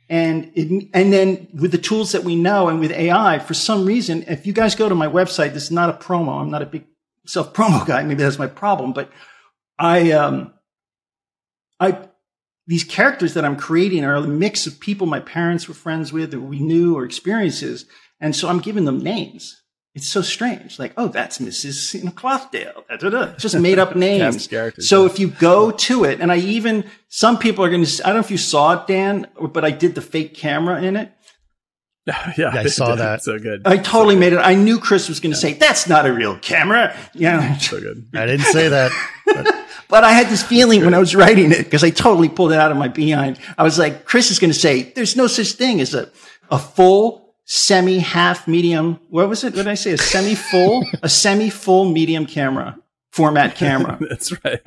And it, and then with the tools that we know and with A I, for some reason, if you guys go to my website, this is not a promo. I'm not a big self-promo guy. Maybe that's my problem. But I, um, I, these characters that I'm creating are a mix of people my parents were friends with, that we knew, or experiences. And so I'm giving them names. It's so strange. Like, oh, that's Missus Clothdale. Da, da, da. Just made up names. So if you go to it, and I even, some people are going to, I don't know if you saw it, Dan, but I did the fake camera in it. yeah, yeah, I saw that. So good. I totally so good. made it. I knew Chris was going to yeah. say, that's not a real camera. Yeah. So good. I didn't say that. But, but I had this feeling when I was writing it, because I totally pulled it out of my behind. I was like, Chris is going to say, there's no such thing as a, a full semi half medium. What was it? What did I say? A semi full, a semi full medium camera format camera. That's right.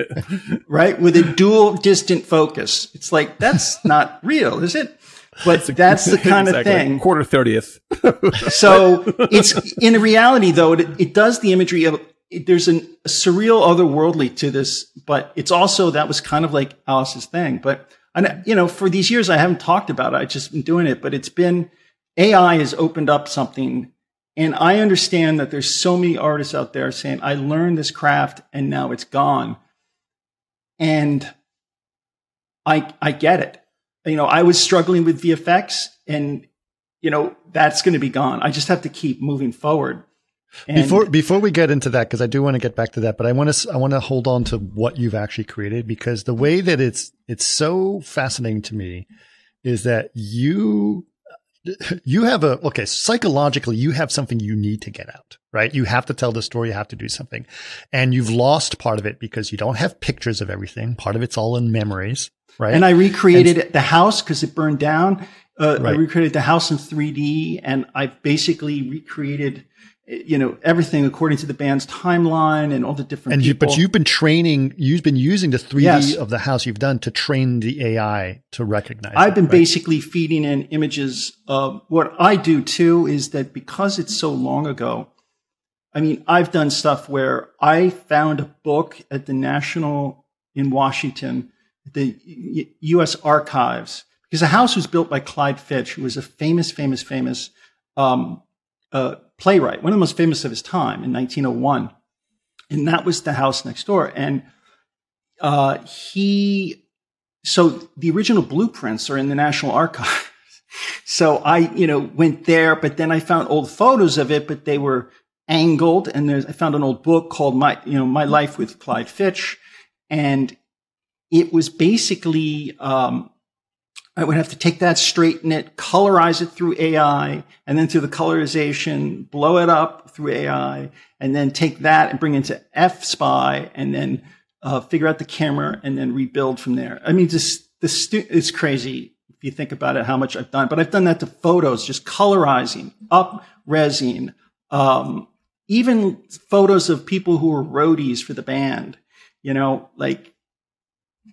Right. With a dual distant focus. It's like, that's not real, is it? But that's, a, that's the kind exactly. of thing. Quarter thirtieth. So it's in reality though, it, it does the imagery of, it, there's an, a surreal otherworldly to this, but it's also, that was kind of like Alice's thing. But I, you know, for these years, I haven't talked about it. I've just been doing it, but it's been, A I has opened up something, and I understand that there's so many artists out there saying, I learned this craft and now it's gone. And I, I get it. You know, I was struggling with V F X, and, you know, that's going to be gone. I just have to keep moving forward. And before, before we get into that, because I do want to get back to that, but I want to, I want to hold on to what you've actually created, because the way that it's, it's so fascinating to me is that you, You have a, okay, psychologically, you have something you need to get out, right? You have to tell the story, you have to do something. And you've lost part of it because you don't have pictures of everything. Part of it's all in memories, right? And I recreated and, the house because it burned down. Uh, right. I recreated the house in three D, and I basically recreated, you know, everything according to the band's timeline and all the different and people. You, but you've been training, you've been using the three D yes. of the house you've done to train the A I to recognize I've that, been right? basically feeding in images of what I do too is that because it's so long ago, I mean, I've done stuff where I found a book at the National in Washington, the U S Archives, because the house was built by Clyde Fitch, who was a famous, famous, famous um, uh, playwright, one of the most famous of his time in nineteen oh one. And that was the house next door. And uh, he, so the original blueprints are in the National Archives. So I, you know, went there, but then I found old photos of it, but they were angled. And there's, I found an old book called My, you know, My Life with Clyde Fitch. And it was basically, um, I would have to take that, straighten it, colorize it through A I, and then through the colorization, blow it up through A I, and then take that and bring it into F-Spy, and then uh, figure out the camera, and then rebuild from there. I mean, just the stu- it's crazy if you think about it, how much I've done. But I've done that to photos, just colorizing, up-resing, um, even photos of people who were roadies for the band, you know, like,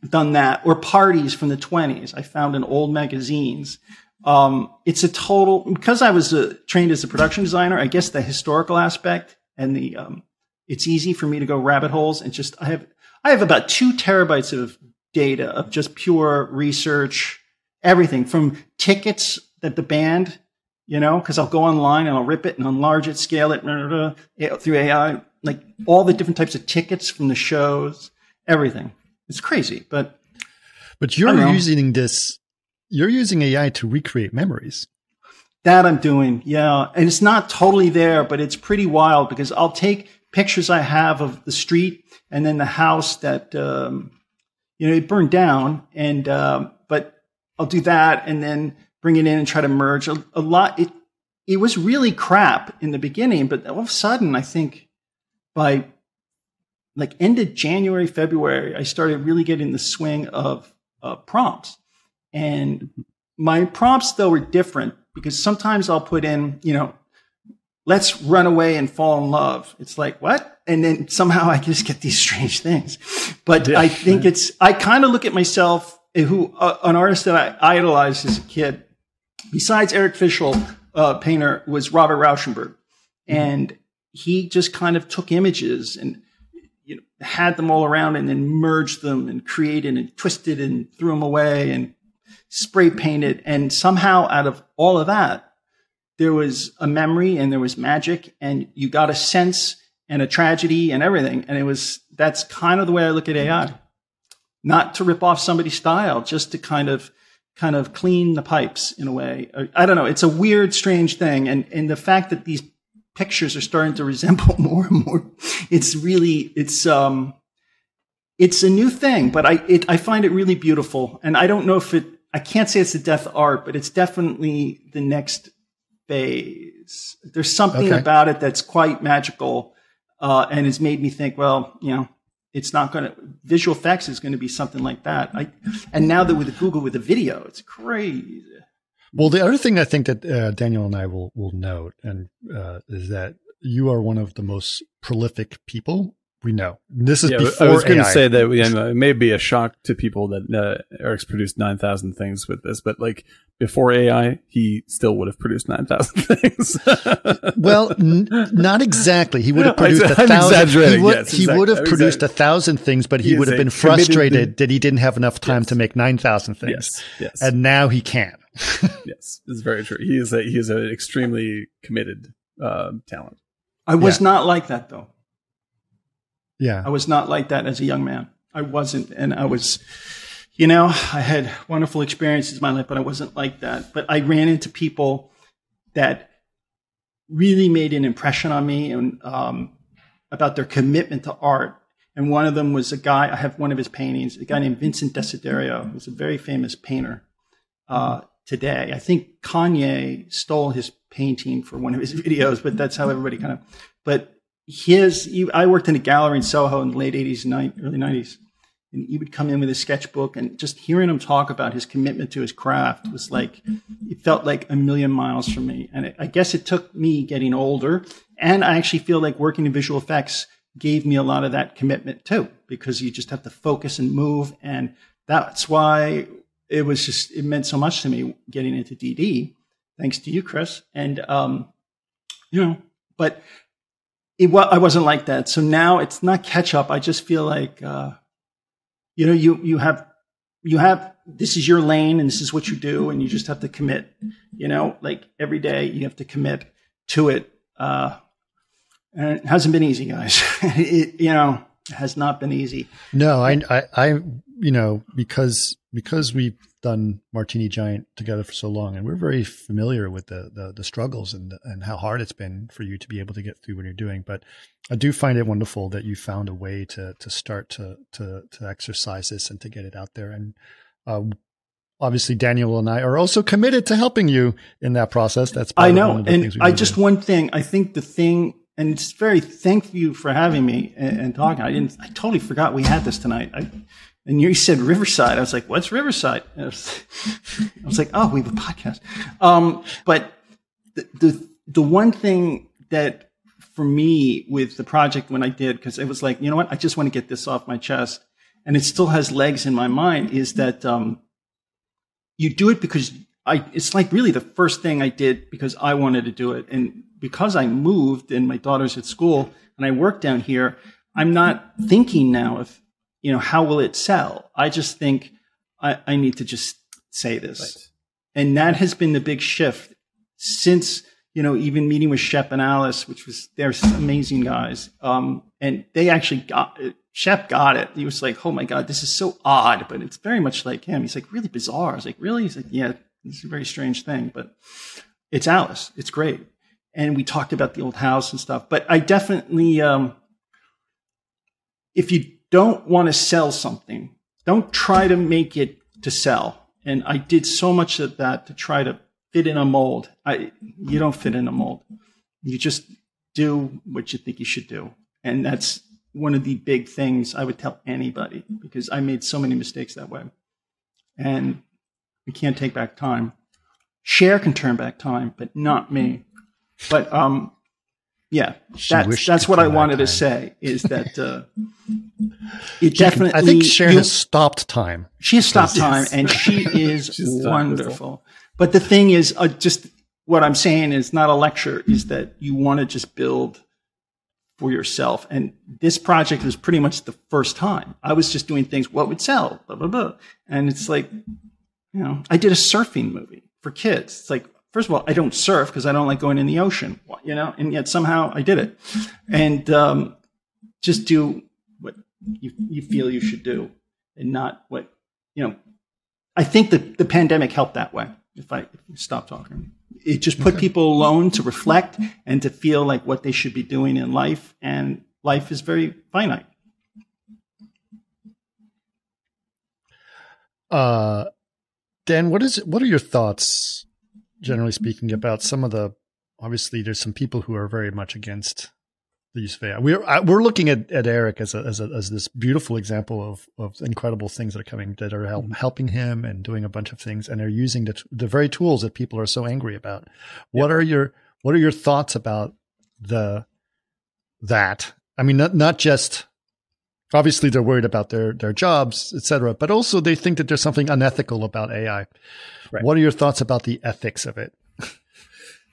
done that, or parties from the twenties. I found in old magazines. Um, it's a total, because I was a, trained as a production designer, I guess the historical aspect and the, um, it's easy for me to go rabbit holes and just, I have, I have about two terabytes of data of just pure research, everything from tickets that the band, you know, cause I'll go online and I'll rip it and enlarge it, scale it blah, blah, blah, through A I, like all the different types of tickets from the shows, everything. It's crazy, but but you're using this. You're using A I to recreate memories. That I'm doing, yeah, and it's not totally there, but it's pretty wild because I'll take pictures I have of the street and then the house that um, you know it burned down, and um, but I'll do that and then bring it in and try to merge a, a lot. It it was really crap in the beginning, but all of a sudden, I think by like end of January, February, I started really getting the swing of uh, prompts. And my prompts, though, were different because sometimes I'll put in, you know, let's run away and fall in love. It's like, what? And then somehow I just get these strange things. But yeah. I think it's, I kind of look at myself, who uh, an artist that I idolized as a kid, besides Eric Fischel, uh, painter, was Robert Rauschenberg. Mm-hmm. And he just kind of took images and you know, had them all around and then merged them and created and twisted and threw them away and spray painted. And somehow out of all of that, there was a memory and there was magic and you got a sense and a tragedy and everything. And it was, that's kind of the way I look at A I, not to rip off somebody's style, just to kind of, kind of clean the pipes in a way. I don't know. It's a weird, strange thing. And, and the fact that these pictures are starting to resemble more and more. It's really, it's, um, it's a new thing, but I, it, I find it really beautiful. And I don't know if it, I can't say it's the death of art, but it's definitely the next phase. There's something okay. about it that's quite magical. Uh, and it's made me think, well, you know, it's not going to, visual effects is going to be something like that. I, and now that with Google, with the video, it's crazy. Well, the other thing I think that uh, Daniel and I will, will note and uh, is that you are one of the most prolific people we know. This is yeah, before I was going to say that we, and it may be a shock to people that uh, Eric's produced nine thousand things with this, but like before A I, he still would have produced nine thousand things. Well, n- not exactly. He would have produced a thousand. He would, yes, he exactly. would have I'm produced a thousand things, but he, he would have been frustrated to, that he didn't have enough time yes. to make nine thousand things. Yes, yes. And now he can. Yes, it's very true. He is a, he is an extremely committed uh, talent. I was yeah. not like that though. Yeah. I was not like that as a young man. I wasn't. And I was, you know, I had wonderful experiences in my life, but I wasn't like that. But I ran into people that really made an impression on me and um, about their commitment to art. And one of them was a guy, I have one of his paintings, a guy named Vincent Desiderio, who's a very famous painter uh, today. I think Kanye stole his painting for one of his videos, but that's how everybody kind of, but His, he, I worked in a gallery in Soho in the late eighties, and early nineties, and he would come in with his sketchbook, and just hearing him talk about his commitment to his craft was like, it felt like a million miles from me. And it, I guess it took me getting older, and I actually feel like working in visual effects gave me a lot of that commitment too, because you just have to focus and move, and that's why it was just, it meant so much to me getting into D D, thanks to you, Chris, and um, you know, but. It, well, I wasn't like that. So now it's not catch up. I just feel like, uh, you know, you, you have, you have, this is your lane and this is what you do. And you just have to commit, you know, like every day you have to commit to it. Uh, and it hasn't been easy, guys. It, you know, it has not been easy. No, I, I, I, you know, because, because we've done Martini Giant together for so long, and we're very familiar with the the, the struggles and the, and how hard it's been for you to be able to get through what you're doing. But I do find it wonderful that you found a way to to start to to to exercise this and to get it out there. And uh, obviously, Daniel and I are also committed to helping you in that process. That's I know, of and I just do. One thing. I think the thing. And it's very thank you for having me and, and talking. I didn't. I totally forgot we had this tonight. I, and you said Riverside. I was like, "What's Riverside?" I was, I was like, "Oh, we have a podcast." Um, but the, the the one thing that for me with the project when I did, because it was like, you know what, I just want to get this off my chest, and it still has legs in my mind, is that um, you do it because I. It's like really the first thing I did because I wanted to do it, and. Because I moved and my daughter's at school and I work down here, I'm not thinking now of, you know, how will it sell? I just think I, I need to just say this. Right. And that has been the big shift since, you know, even meeting with Shep and Alice, which was, they're amazing guys. Um, and they actually got it. Shep got it. He was like, oh my God, this is so odd, but it's very much like him. He's like, really bizarre. I was like, really? He's like, yeah, it's a very strange thing, but it's Alice. It's great. And we talked about the old house and stuff. But I definitely, um, if you don't want to sell something, don't try to make it to sell. And I did so much of that to try to fit in a mold. I, you don't fit in a mold. You just do what you think you should do. And that's one of the big things I would tell anybody, because I made so many mistakes that way. And we can't take back time. Share can turn back time, but not me. But, um, yeah, that's, that's what I wanted to say is that, uh, it definitely, I think Cher has stopped time. She has stopped time and she is wonderful. But the thing is, uh, just what I'm saying is not a lecture, is that you want to just build for yourself. And this project was pretty much the first time I was just doing things, what would sell, blah, blah, blah. And it's like, you know, I did a surfing movie for kids. It's like, first of all, I don't surf because I don't like going in the ocean, you know, and yet somehow I did it. And um, just do what you, you feel you should do and not what, you know, I think that the pandemic helped that way, if I stop talking. it just put people alone to reflect and to feel like what they should be doing in life. And life is very finite. Uh, Dan, what is what are your thoughts, generally speaking, about some of the, obviously there's some people who are very much against the use of A I. We're, we're looking at, at Eric as a, as a, as this beautiful example of, of incredible things that are coming, that are help, helping him and doing a bunch of things, and are using the, the very tools that people are so angry about. What yeah. are your, what are your thoughts about the, that? I mean, not, not just, obviously they're worried about their, their jobs, et cetera, but also they think that there's something unethical about A I. Right. What are your thoughts about the ethics of it?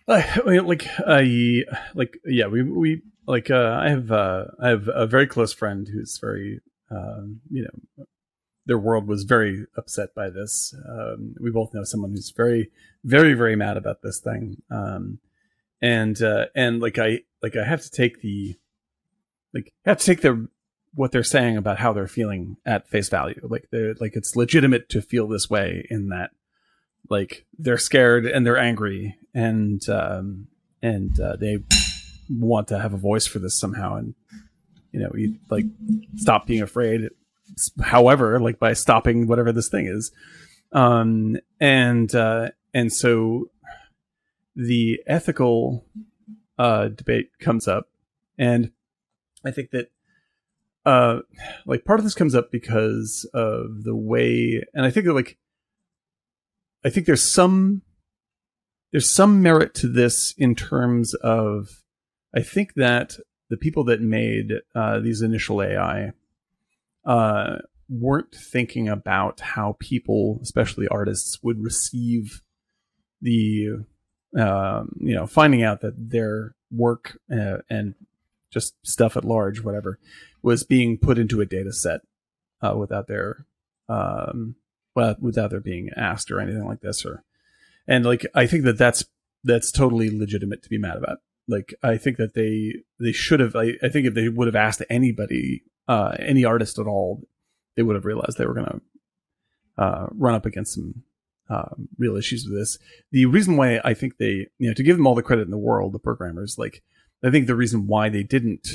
Uh, like, I, like, yeah, we, we, Like uh, I have uh, I have a very close friend who's very, uh, you know, their world was very upset by this. Um, we both know someone who's very, very, very mad about this thing. Um, and uh, and like I like I have to take the like have to take the what they're saying about how they're feeling at face value. Like they're like it's legitimate to feel this way in that like they're scared and they're angry and um, and uh, they. want to have a voice for this somehow, and you know, you like stop being afraid, however, like by stopping whatever this thing is. Um, and uh, and so the ethical uh, debate comes up, and I think that uh, like part of this comes up because of the way, and I think that like I think there's some there's some merit to this in terms of. I think that the people that made uh, these initial A I uh, weren't thinking about how people, especially artists, would receive the, um, you know, finding out that their work uh, and just stuff at large, whatever, was being put into a data set uh, without their, um, well, without their being asked or anything like this. Or, and like, I think that that's, that's totally legitimate to be mad about. Like, I think that they they should have, I, I think if they would have asked anybody, uh, any artist at all, they would have realized they were going to uh, run up against some uh, real issues with this. The reason why I think they, you know, to give them all the credit in the world, the programmers, like, I think the reason why they didn't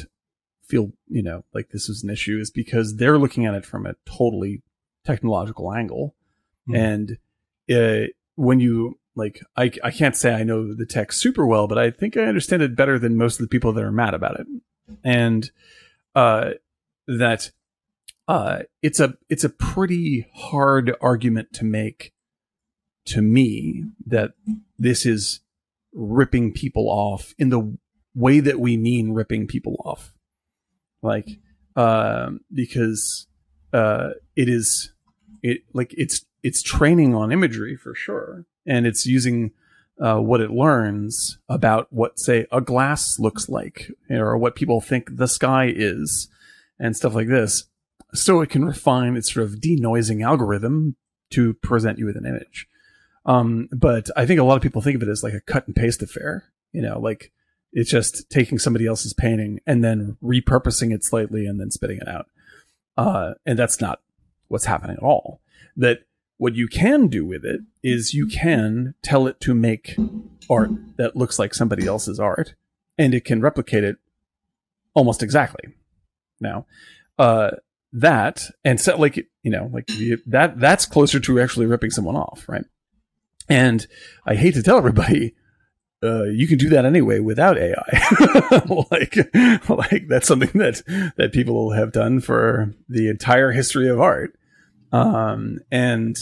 feel, you know, like this was an issue is because they're looking at it from a totally technological angle. Mm. And uh, when you... Like, I I can't say I know the tech super well, but I think I understand it better than most of the people that are mad about it. And uh, that uh, it's a it's a pretty hard argument to make to me that this is ripping people off in the way that we mean ripping people off. Like, uh, because uh, it is it like it's it's training on imagery for sure. And it's using uh, what it learns about what, say, a glass looks like, or what people think the sky is, and stuff like this. So it can refine its sort of denoising algorithm to present you with an image. Um, but I think a lot of people think of it as like a cut and paste affair. You know, like it's just taking somebody else's painting and then repurposing it slightly and then spitting it out. Uh, and that's not what's happening at all. That. What you can do with it is you can tell it to make art that looks like somebody else's art, and it can replicate it almost exactly. Now, uh, that and so like you know like the, that that's closer to actually ripping someone off, right? And I hate to tell everybody, uh, you can do that anyway without A I. like, like that's something that that people have done for the entire history of art. Um, and,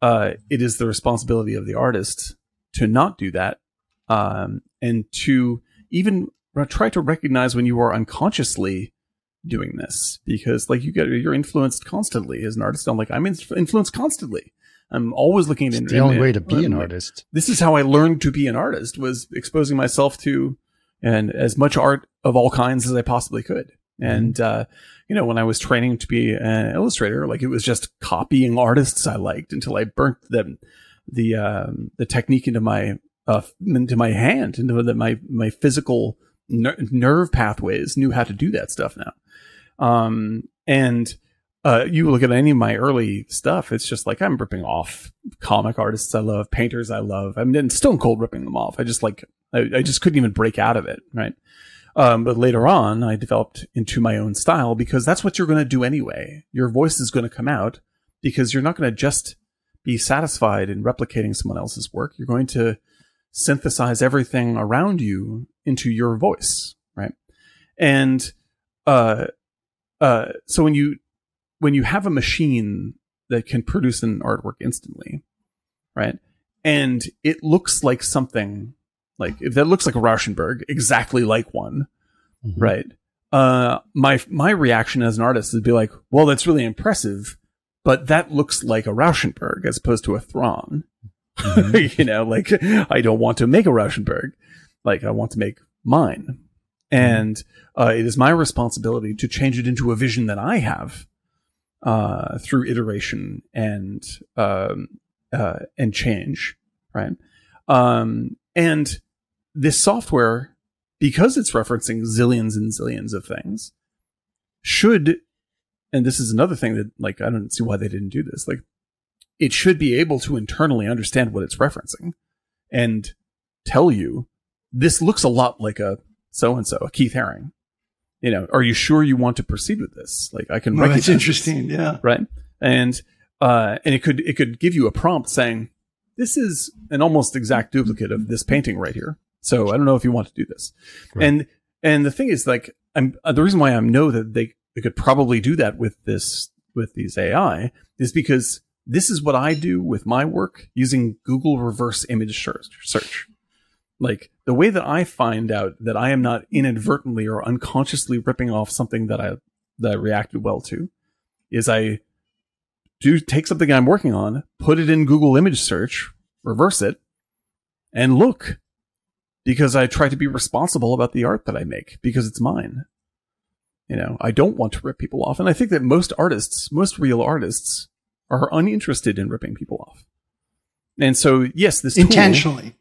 uh, it is the responsibility of the artist to not do that. Um, and to even try to recognize when you are unconsciously doing this, because like you get, you're influenced constantly as an artist. I'm like, I'm in, influenced constantly. I'm always looking at it. It's the only way to be an artist. This is how I learned to be an artist, was exposing myself to, and as much art of all kinds as I possibly could. And, uh, you know, when I was training to be an illustrator, like it was just copying artists I liked until I burnt them, the, um, the technique into my, uh, into my hand, into the, my, my physical ner- nerve pathways knew how to do that stuff now. Um, and, uh, you look at any of my early stuff, it's just like I'm ripping off comic artists I love, painters I love. I'm then stone cold ripping them off. I just like I, I just couldn't even break out of it, right? Um, but later on, I developed into my own style because that's what you're going to do anyway. Your voice is going to come out because you're not going to just be satisfied in replicating someone else's work. You're going to synthesize everything around you into your voice, right? And uh, uh, so when you when you have a machine that can produce an artwork instantly, right, and it looks like something. Like, if that looks like a Rauschenberg, exactly like one, mm-hmm. right? Uh, my my reaction as an artist would be like, well, that's really impressive, but that looks like a Rauschenberg as opposed to a Thrawn. Mm-hmm. You know, like, I don't want to make a Rauschenberg. Like, I want to make mine. Mm-hmm. And uh, it is my responsibility to change it into a vision that I have uh, through iteration and, um, uh, and change, right? Um, and... This software, because it's referencing zillions and zillions of things, should, and this is another thing that, like, I don't see why they didn't do this. Like, it should be able to internally understand what it's referencing and tell you, this looks a lot like a so-and-so, a Keith Haring. You know, are you sure you want to proceed with this? Like, I can. No, that's interesting. This, yeah. Right. And, uh, and it could, it could give you a prompt saying, this is an almost exact duplicate of this painting right here. So I don't know if you want to do this. Right. And and the thing is, like, I'm uh, the reason why I know that they, they could probably do that with this with these A I is because this is what I do with my work using Google reverse image search. Like, the way that I find out that I am not inadvertently or unconsciously ripping off something that I that I reacted well to is I do take something I'm working on, put it in Google image search, reverse it, and look. Because I try to be responsible about the art that I make because it's mine. You know, I don't want to rip people off. And I think that most artists, most real artists, are uninterested in ripping people off. And so, yes, this tool, intentionally,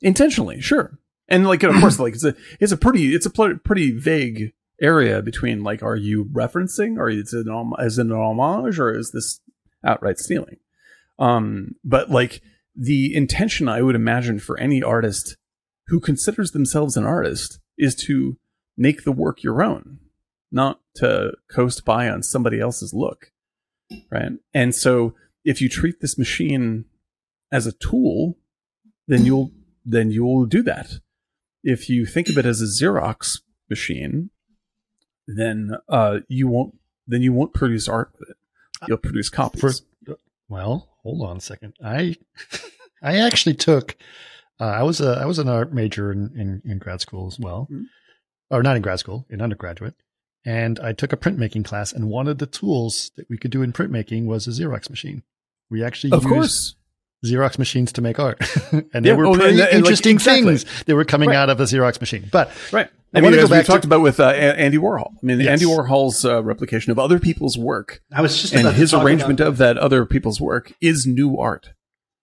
intentionally, sure. And like, of course, like it's a, it's a pretty, it's a pl- pretty vague area between like, are you referencing, or is it an, is it an homage, or is this outright stealing? Um, but like the intention, I would imagine, for any artist who considers themselves an artist is to make the work your own, not to coast by on somebody else's look, right? And so if you treat this machine as a tool, then you'll then you'll do that. If you think of it as a Xerox machine, then uh, you won't then you won't produce art with it. You'll produce copies. For, well, hold on a second. I I actually took. Uh, I was a I was an art major in, in, in grad school as well, mm-hmm. or not in grad school, in undergraduate, and I took a printmaking class. And one of the tools that we could do in printmaking was a Xerox machine. We actually of used course. Xerox machines to make art, and yeah. they were oh, pretty and, and, interesting like, exactly. things that were coming right. out of a Xerox machine. But right, I, I mean, as we to, talked about with uh, Andy Warhol. I mean, yes. Andy Warhol's uh, replication of other people's work. I was just and about his arrangement of that other people's work is new art.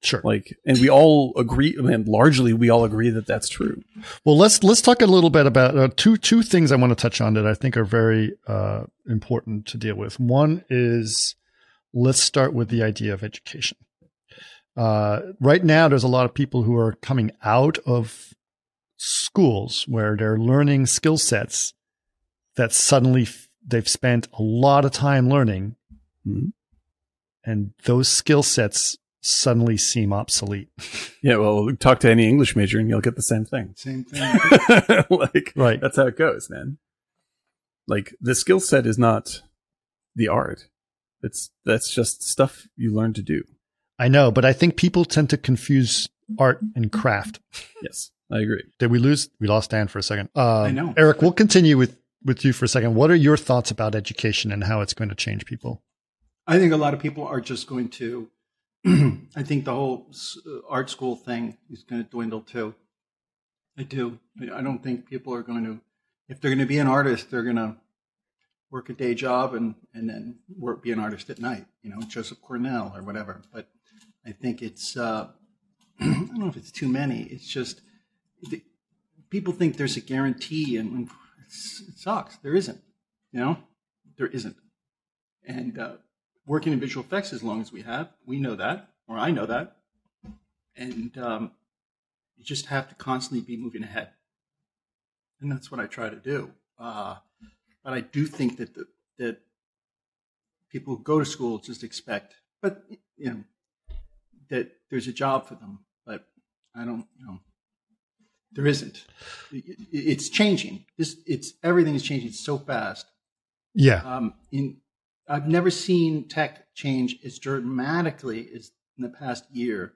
Sure. Like, and we all agree, and largely we all agree that that's true. Well, let's let's talk a little bit about uh, two two things I want to touch on that I think are very uh, important to deal with. One is, let's start with the idea of education. Uh, right now, there's a lot of people who are coming out of schools where they're learning skill sets that suddenly f- they've spent a lot of time learning, mm-hmm. and those skill sets suddenly seem obsolete. Yeah, well, talk to any English major and you'll get the same thing. Same thing. Like, right. That's how it goes, man. Like, the skill set is not the art. It's that's just stuff you learn to do. I know, but I think people tend to confuse art and craft. Yes, I agree. Did we lose? We lost Dan for a second. Uh, I know. Eric, we'll continue with, with you for a second. What are your thoughts about education and how it's going to change people? I think a lot of people are just going to I think the whole art school thing is going to dwindle too. I do. I don't think people are going to, if they're going to be an artist, they're going to work a day job and, and then work, be an artist at night, you know, Joseph Cornell or whatever. But I think it's, uh, I don't know if it's too many. It's just, the, people think there's a guarantee and, and it's, it sucks. There isn't, you know, there isn't. and uh, working in visual effects as long as we have. We know that, or I know that. And um, you just have to constantly be moving ahead. And that's what I try to do. Uh, but I do think that the, that people who go to school just expect, but you know, that there's a job for them. But I don't, you know, there isn't. It, it's changing. This, it's everything is changing so fast. Yeah. Um, in I've never seen tech change as dramatically as in the past year.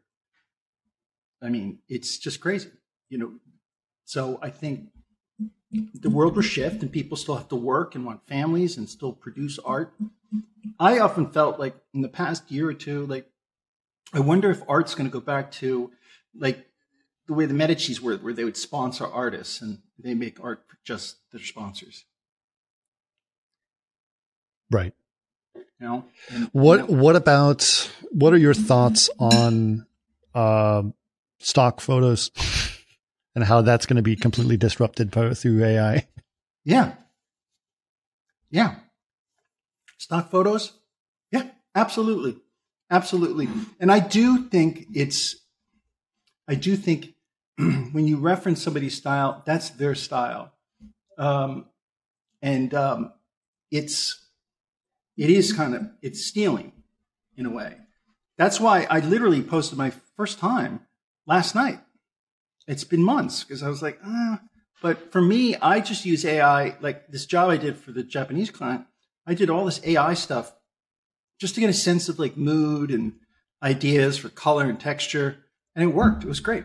I mean, it's just crazy, you know. So I think the world will shift, and people still have to work and want families and still produce art. I often felt like in the past year or two, like, I wonder if art's going to go back to like the way the Medicis were, where they would sponsor artists and they make art for just their sponsors. Right. You know, and, what, you know, what about, what are your thoughts on, uh, stock photos and how that's going to be completely disrupted through A I? Yeah. Yeah. Stock photos? Yeah, absolutely. Absolutely. And I do think it's, I do think when you reference somebody's style, that's their style. Um, and um, it's, it is kind of, it's stealing in a way. That's why I literally posted my first time last night. It's been months because I was like, ah. But for me, I just use A I. Like this job I did for the Japanese client, I did all this A I stuff just to get a sense of like mood and ideas for color and texture. And it worked. It was great.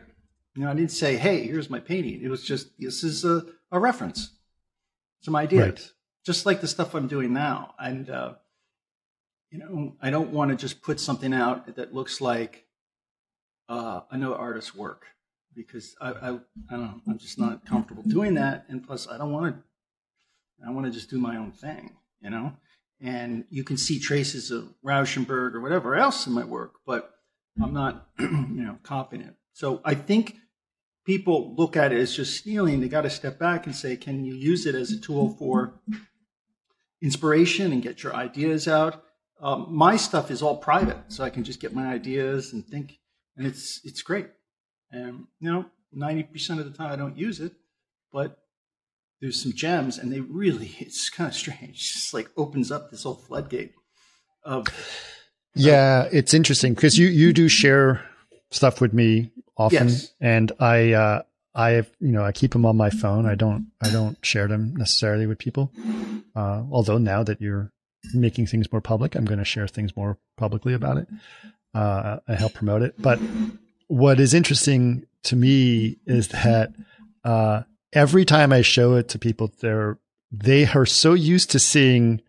You know, I didn't say, hey, here's my painting. It was just, this is a, a reference, some ideas, right. Just like the stuff I'm doing now. And, uh, you know, I don't want to just put something out that looks like, Uh, another artist's work, because I, I, I don't, I'm just not comfortable doing that. And plus I don't want to, I want to just do my own thing, you know, and you can see traces of Rauschenberg or whatever else in my work, but I'm not, you know, copying it. So I think people look at it as just stealing. They got to step back and say, can you use it as a tool for inspiration and get your ideas out? Um, my stuff is all private, so I can just get my ideas and think. And it's it's great. And, you know, ninety percent of the time I don't use it, but there's some gems, and they really, it's kind of strange. It just like opens up this whole floodgate of. Yeah, uh, it's interesting because you, you do share stuff with me often. Yes. And I, uh, I have, you know, I keep them on my phone. I don't, I don't share them necessarily with people. Uh, although now that you're making things more public, I'm going to share things more publicly about it. Uh, I help promote it. But what is interesting to me is that uh, every time I show it to people, they're, they are so used to seeing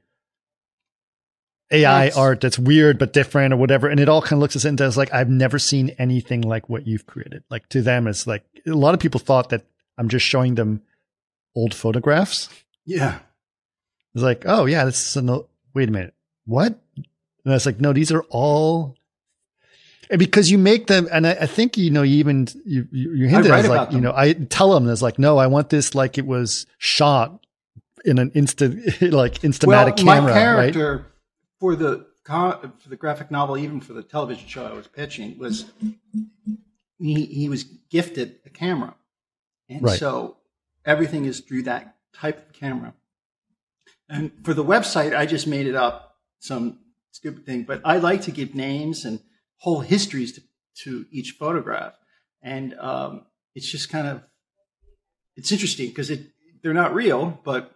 A I yes. art that's weird but different or whatever. And it all kind of looks at us like, I've never seen anything like what you've created. Like to them, it's like a lot of people thought that I'm just showing them old photographs. Yeah. It's like, oh, yeah, this is an, wait a minute. What? And I was like, no, these are all. And because you make them, and I, I think, you know, you even, you, you hinted at like, them. You know, I tell them, it's like, no, I want this like it was shot in an instant, like Instamatic well, camera. My character right? for the for the graphic novel, even for the television show I was pitching, was he, he was gifted a camera. And right. so everything is through that type of camera. And for the website, I just made it up, some stupid thing, but I like to give names and whole histories to, to each photograph. And um, it's just kind of, it's interesting because it, they're not real, but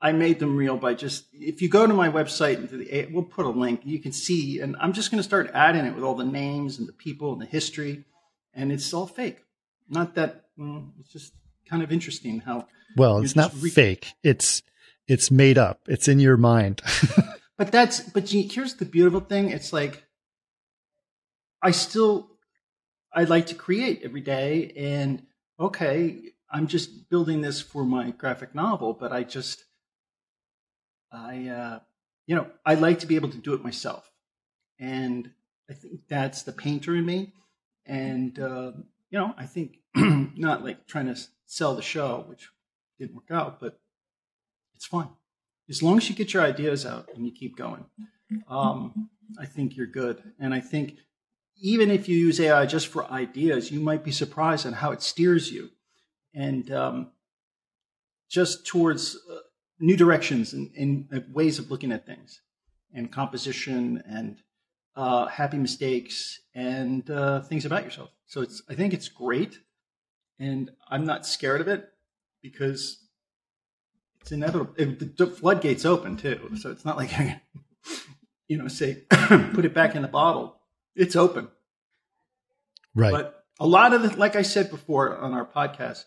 I made them real by just, if you go to my website, and to the, we'll put a link, you can see, and I'm just going to start adding it with all the names and the people and the history. And it's all fake. Not that, mm, it's just kind of interesting how. Well, it's not re- fake. It's, it's made up. It's in your mind. But that's, but here's the beautiful thing. It's like, I still, I like to create every day, and okay, I'm just building this for my graphic novel, but I just, I, uh, you know, I like to be able to do it myself. And I think that's the painter in me. And, uh, you know, I think not like trying to sell the show, which didn't work out, but it's fun. as long as you get your ideas out and you keep going, um, I think you're good. And I think even if you use A I just for ideas, you might be surprised on how it steers you and um, just towards uh, new directions and, and ways of looking at things and composition and uh, happy mistakes and uh, things about yourself. So it's, I think it's great. And I'm not scared of it because it's inevitable. It, the floodgates open too. So it's not like I, you know, say, put it back in the bottle. It's open. Right. But a lot of it, like I said before on our podcast,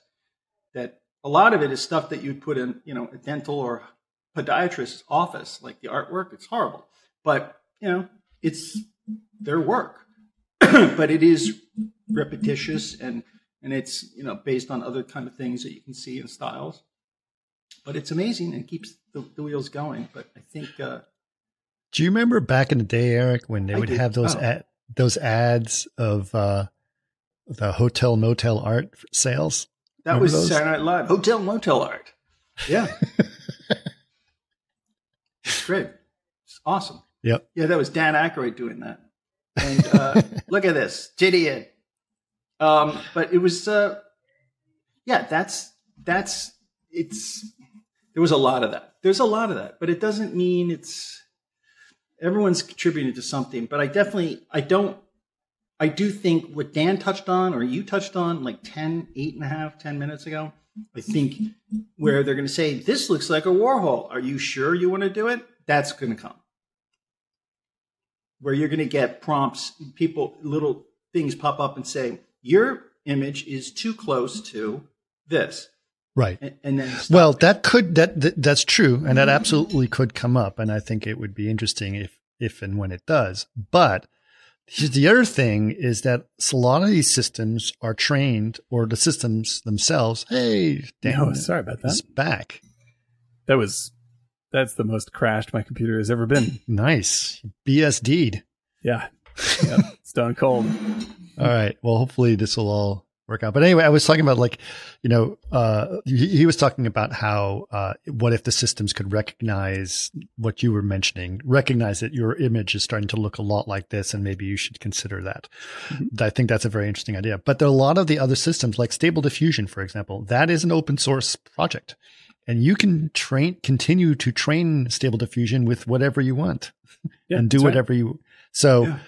that a lot of it is stuff that you'd put in, you know, a dental or podiatrist's office, like the artwork. It's horrible. But, you know, it's their work. But it is repetitious and, and it's, you know, based on other kind of things that you can see in styles. But it's amazing and keeps the, the wheels going. But I think... Uh, do you remember back in the day, Eric, when they I would did. have those oh. ad, those ads of uh, the hotel motel art sales? That remember was those? Saturday Night Live. Hotel motel art. Yeah. It's great. It's awesome. Yep. Yeah, that was Dan Aykroyd doing that. And uh, look at this. J D N. Um, but it was, uh, yeah, that's, that's, it's, there was a lot of that. There's a lot of that, but it doesn't mean it's, everyone's contributing to something, but I definitely, I don't, I do think what Dan touched on, or you touched on like ten, eight and a half, ten minutes ago, I think where they're going to say, this looks like a Warhol. Are you sure you want to do it? That's going to come. Where you're going to get prompts, people, little things pop up and say, your image is too close to this. Right. And, and then stop. Well, that could, that, that that's true. And that absolutely could come up. And I think it would be interesting if, if, and when it does. But here's the other thing is that a lot of these systems are trained, or the systems themselves. Hey, damn, no, sorry about that. It's back. That was, that's the most crashed my computer has ever been. Nice. B S D'd. Yeah. Yeah. It's done cold. All right. Well, hopefully this will all work out. But anyway, I was talking about like, you know, uh, he, he was talking about how, uh, what if the systems could recognize what you were mentioning, recognize that your image is starting to look a lot like this, and maybe you should consider that. Mm-hmm. I think that's a very interesting idea. But there are a lot of the other systems, like Stable Diffusion, for example, that is an open source project, and you can train, continue to train Stable Diffusion with whatever you want, yeah, and do whatever right. you. So yeah.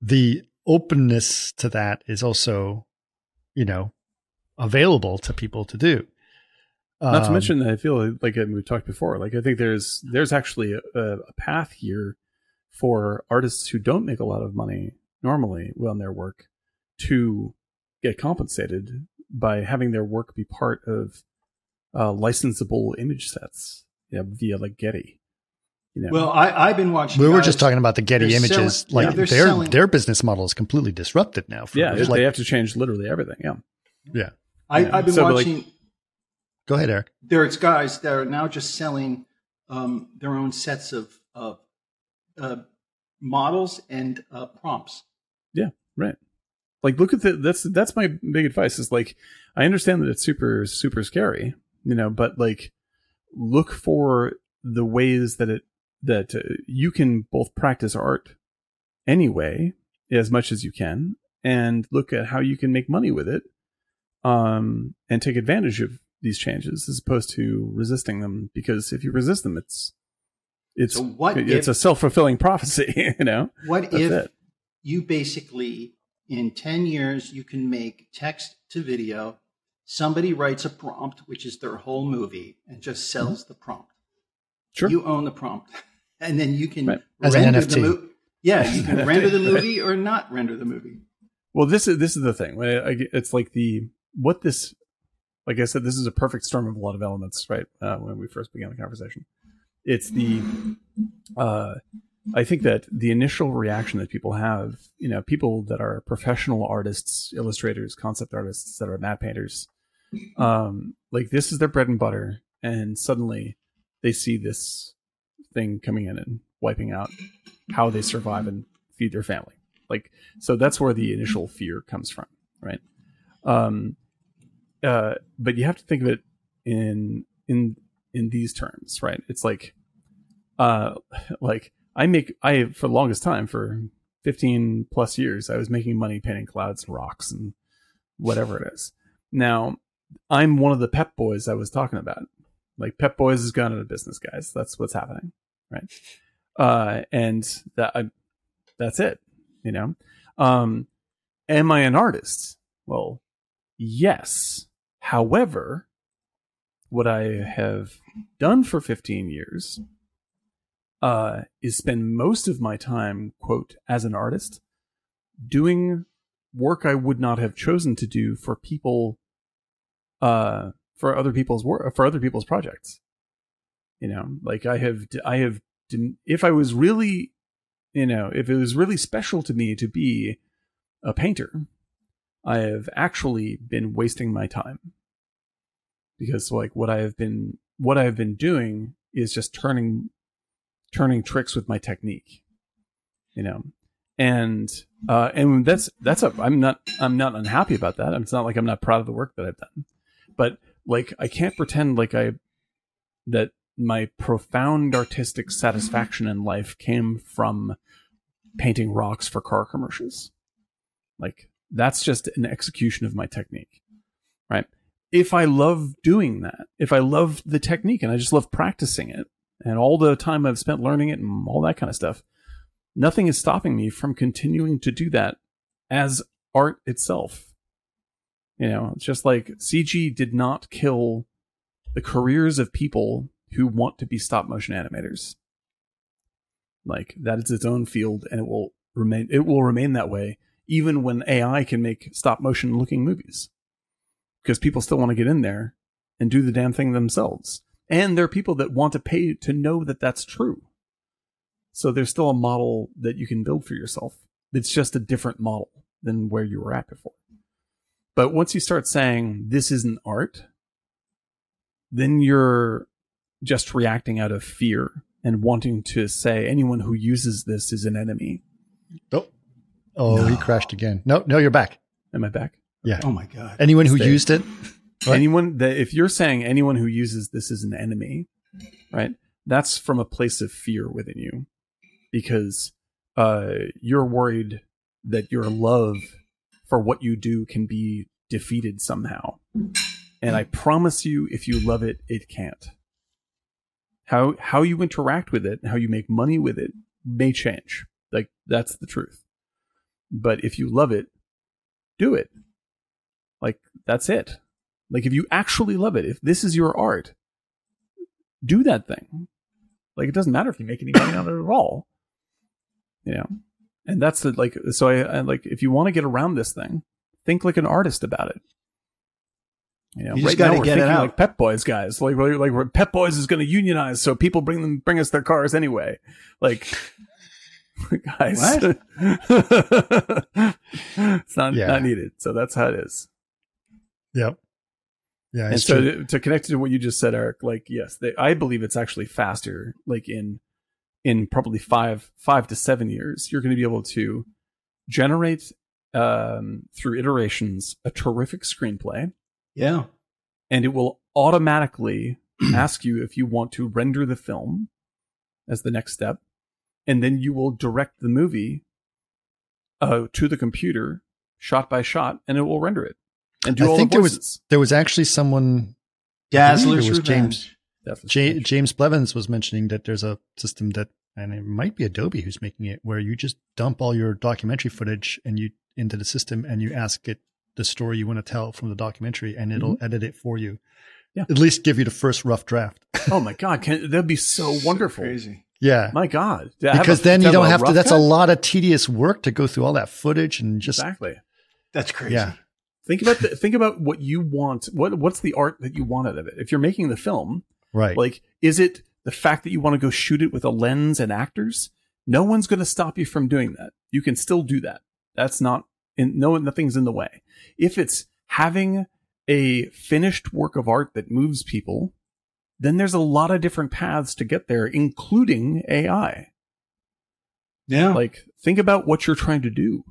The openness to that is also, you know, available to people to do. Um, Not to mention that I feel like we talked before, like I think there's, there's actually a, a path here for artists who don't make a lot of money normally on their work to get compensated by having their work be part of uh, licensable image sets, you know, via like Getty. You know. Well, I, I've been watching. We were guys, just talking about the Getty images. Selling, like yeah, their their business model is completely disrupted now. For, yeah, like, they have to change literally everything. Yeah, yeah. I, yeah. I've been so watching. Like, go ahead, Eric. There's guys that are now just selling um, their own sets of of uh, models and uh, prompts. Yeah, right. Like, look at the, that's that's my big advice. Is like, I understand that it's super super scary, you know, but like, look for the ways that it. that uh, you can both practice art anyway, as much as you can, and look at how you can make money with it, um, and take advantage of these changes as opposed to resisting them. Because if you resist them, it's, it's, so what it's if, a self-fulfilling prophecy, you know? What That's if it. You basically, in ten years, you can make text to video, somebody writes a prompt, which is their whole movie, and just sells mm-hmm. the prompt. Sure. You own the prompt. And then you can right. As render an N F T. The movie. Yeah, you can render the movie or not render the movie. Well, this is this is the thing. It's like the what this, like I said, this is a perfect storm of a lot of elements. Right uh, when we first began the conversation, it's the. Uh, I think that the initial reaction that people have, you know, people that are professional artists, illustrators, concept artists, that are matte painters, um, like this is their bread and butter, and suddenly they see this thing coming in and wiping out how they survive and feed their family. Like, so that's where the initial fear comes from. Right. Um, uh, but you have to think of it in, in, in these terms, right? It's like, uh, like I make, I, for the longest time, for fifteen plus years, I was making money painting clouds and rocks and whatever it is. Now, I'm one of the Pep Boys I was talking about. Like, Pep Boys has gone out of business, guys. That's what's happening, right? Uh, and that I, that's it, you know? Um, am I an artist? Well, yes. However, what I have done for fifteen years uh, is spend most of my time, quote, as an artist, doing work I would not have chosen to do for people, uh, for other people's work, for other people's projects. You know, like I have, I have, if I was really, you know, if it was really special to me to be a painter, I have actually been wasting my time, because like what I have been, what I have been doing is just turning, turning tricks with my technique, you know. And uh, and that's that's a, I'm not I'm not unhappy about that. It's not like I'm not proud of the work that I've done, but like I can't pretend like I that my profound artistic satisfaction in life came from painting rocks for car commercials. Like that's just an execution of my technique, right? If I love doing that, if I love the technique and I just love practicing it and all the time I've spent learning it and all that kind of stuff, nothing is stopping me from continuing to do that as art itself. You know, it's just like C G did not kill the careers of people who want to be stop motion animators. Like that is its own field, and it will remain, it will remain that way even when A I can make stop motion looking movies, because people still want to get in there and do the damn thing themselves. And there are people that want to pay to know that that's true. So there's still a model that you can build for yourself. It's just a different model than where you were at before. But once you start saying this isn't art, then you're just reacting out of fear and wanting to say anyone who uses this is an enemy. Oh, oh no. He crashed again. No, no, you're back. Am I back? Yeah. Oh my God. Anyone who Stay. used it? Anyone that, if you're saying anyone who uses this is an enemy, right? That's from a place of fear within you. Because uh, you're worried that your love for what you do can be defeated somehow. And I promise you, if you love it, it can't. How how you interact with it and how you make money with it may change. Like, that's the truth. But if you love it, do it. Like, that's it. Like, if you actually love it, if this is your art, do that thing. Like, it doesn't matter if you make any money out of it at all. You know, and that's the, like, so I, I like, if you want to get around this thing, think like an artist about it. You know, you right now we're get thinking like Pep Boys guys, like, like, like Pep Boys is going to unionize. So people bring them, bring us their cars anyway. Like guys, it's not, yeah. not needed. So that's how it is. Yep. Yeah. And so to, to connect to what you just said, Eric, like, yes, they, I believe it's actually faster, like in, in probably five, five to seven years, you're going to be able to generate um, through iterations a terrific screenplay. Yeah. And it will automatically ask you if you want to render the film as the next step. And then you will direct the movie uh, to the computer shot by shot, and it will render it. And do I all think the there was there was actually someone. Dazzler's was James. J- James Blevins was mentioning that there's a system that, and it might be Adobe who's making it, where you just dump all your documentary footage and you into the system, and you ask it the story you want to tell from the documentary, and it'll mm-hmm. edit it for you. Yeah, at least give you the first rough draft. Oh my God, can, that'd be so wonderful! So crazy. Yeah, my God, because a, then you don't have to. That's cut? a lot of tedious work to go through all that footage and just exactly. That's crazy. Yeah. Think about the, think about what you want. What what's the art that you want out of it? If you're making the film. Right. Like, is it the fact that you want to go shoot it with a lens and actors? No one's going to stop you from doing that. You can still do that. That's not in no, nothing's in the way. If it's having a finished work of art that moves people, then there's a lot of different paths to get there, including A I. Yeah. Like, think about what you're trying to do.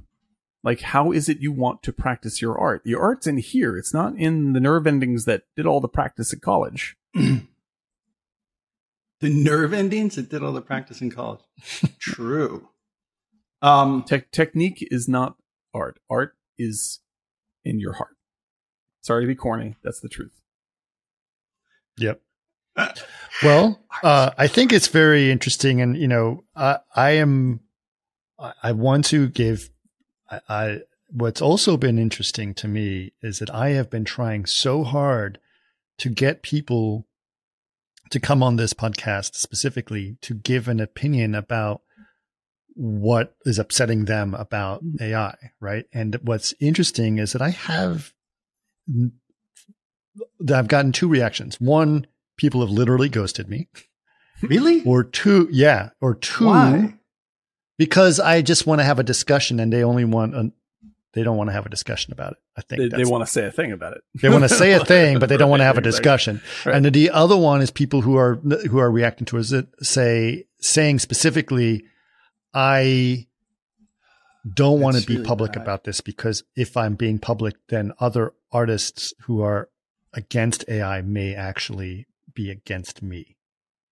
Like, how is it you want to practice your art? Your art's in here. It's not in the nerve endings that did all the practice at college. The nerve endings? It did all the practice in college. True. Um, Te- technique is not art. Art is in your heart. Sorry to be corny. That's the truth. Yep. Well, uh, I think it's very interesting. And, you know, I, I am, I, I want to give, I, I, what's also been interesting to me is that I have been trying so hard to get people to come on this podcast specifically to give an opinion about what is upsetting them about A I, right? And what's interesting is that I have, I've gotten two reactions. One, people have literally ghosted me. Really? Or two, yeah. Or two, why? Because I just want to have a discussion and they only want, a, they don't want to have a discussion about it. I think They, they want to say a thing about it. They want to say a thing, but they don't right, want to have exactly. a discussion. Right. And the other one is people who are, who are reacting to it, say, saying specifically, I don't want to be really public bad. about this because if I'm being public, then other artists who are against A I may actually be against me.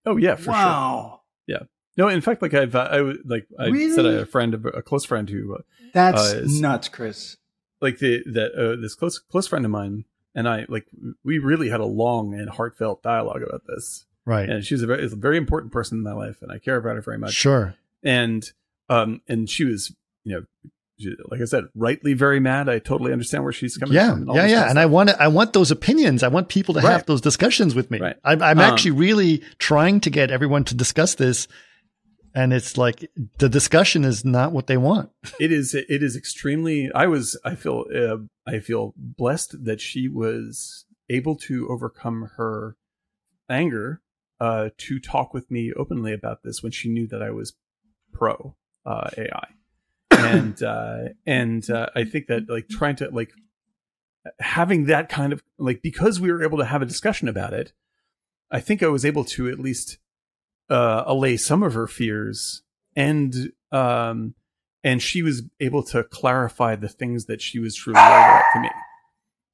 Oh yeah, for wow. sure. Yeah. No, in fact, like I've, I like I really? said, I had a friend, a close friend who. Uh, That's uh, is, nuts, Chris. Like the that uh, this close close friend of mine and I like we really had a long and heartfelt dialogue about this. Right. And she's a very, is a very important person in my life, and I care about her very much. Sure. And um and she was, you know, she, like I said, rightly very mad. I totally understand where she's coming yeah, from. Yeah, yeah, yeah. And I want to, I want those opinions. I want people to right. have those discussions with me. Right. I'm, I'm um, actually really trying to get everyone to discuss this, and it's like the discussion is not what they want. It is. It is extremely. I was. I feel. Uh, I feel blessed that she was able to overcome her anger uh, to talk with me openly about this when she knew that I was pro uh, A I. and uh, and uh, I think that like trying to like having that kind of like because we were able to have a discussion about it, I think I was able to at least uh, allay some of her fears, and um, and she was able to clarify the things that she was truly worried about to me.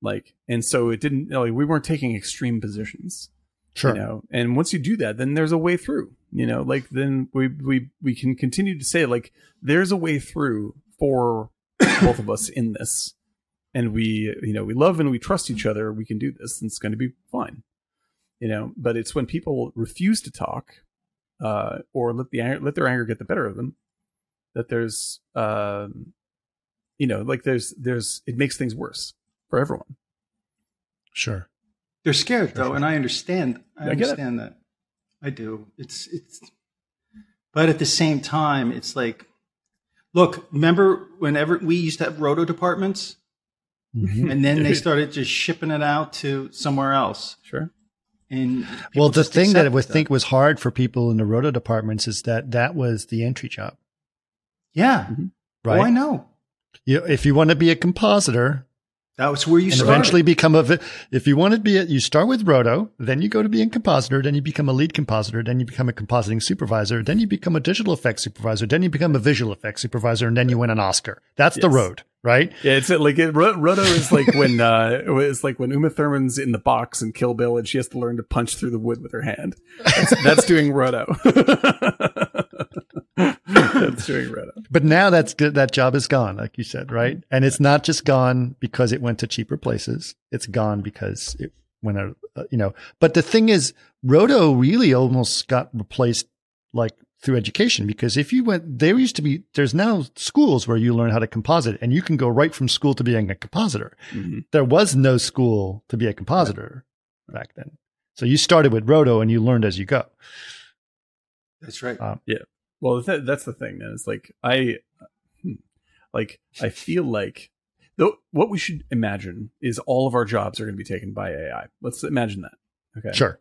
Like, and so it didn't like we weren't taking extreme positions. Sure. You know, and once you do that, then there's a way through, you know, like then we, we, we can continue to say like, there's a way through for both of us in this. And we, you know, we love and we trust each other. We can do this and it's going to be fine, you know, but it's when people refuse to talk, uh, or let the, let their anger get the better of them that there's, um, you know, like there's, there's, it makes things worse for everyone. Sure. They're scared though, and I understand. I, I understand that. I do. It's it's, but at the same time, it's like, look. Remember, whenever we used to have roto departments, mm-hmm. and then they started just shipping it out to somewhere else. Sure. And well, the thing that I would think was hard for people in the roto departments is that that was the entry job. Yeah. Mm-hmm. Right. Oh, I know. You, if you want to be a compositor. That was where you and started. Eventually become a, if you want to be, a, you start with roto, then you go to being a compositor, then you become a lead compositor, then you become a compositing supervisor, then you become a digital effects supervisor, then you become a visual effects supervisor, and then you win an Oscar. That's yes. the road, right? Yeah, it's like, it, roto is like when, uh, it's like when Uma Thurman's in the box in Kill Bill and she has to learn to punch through the wood with her hand. That's, that's doing roto. That's doing roto. But now that's good. That job is gone, like you said, right? And it's not just gone because it went to cheaper places. It's gone because it went out, you know. But the thing is, roto really almost got replaced like through education, because if you went, there used to be, there's now schools where you learn how to composite and you can go right from school to being a compositor. Mm-hmm. There was no school to be a compositor right. back then. So you started with roto and you learned as you go. That's right. Um, yeah. Well, th- that's the thing, man. It's like I, like I feel like though what we should imagine is all of our jobs are going to be taken by A I. Let's imagine that. Okay, sure.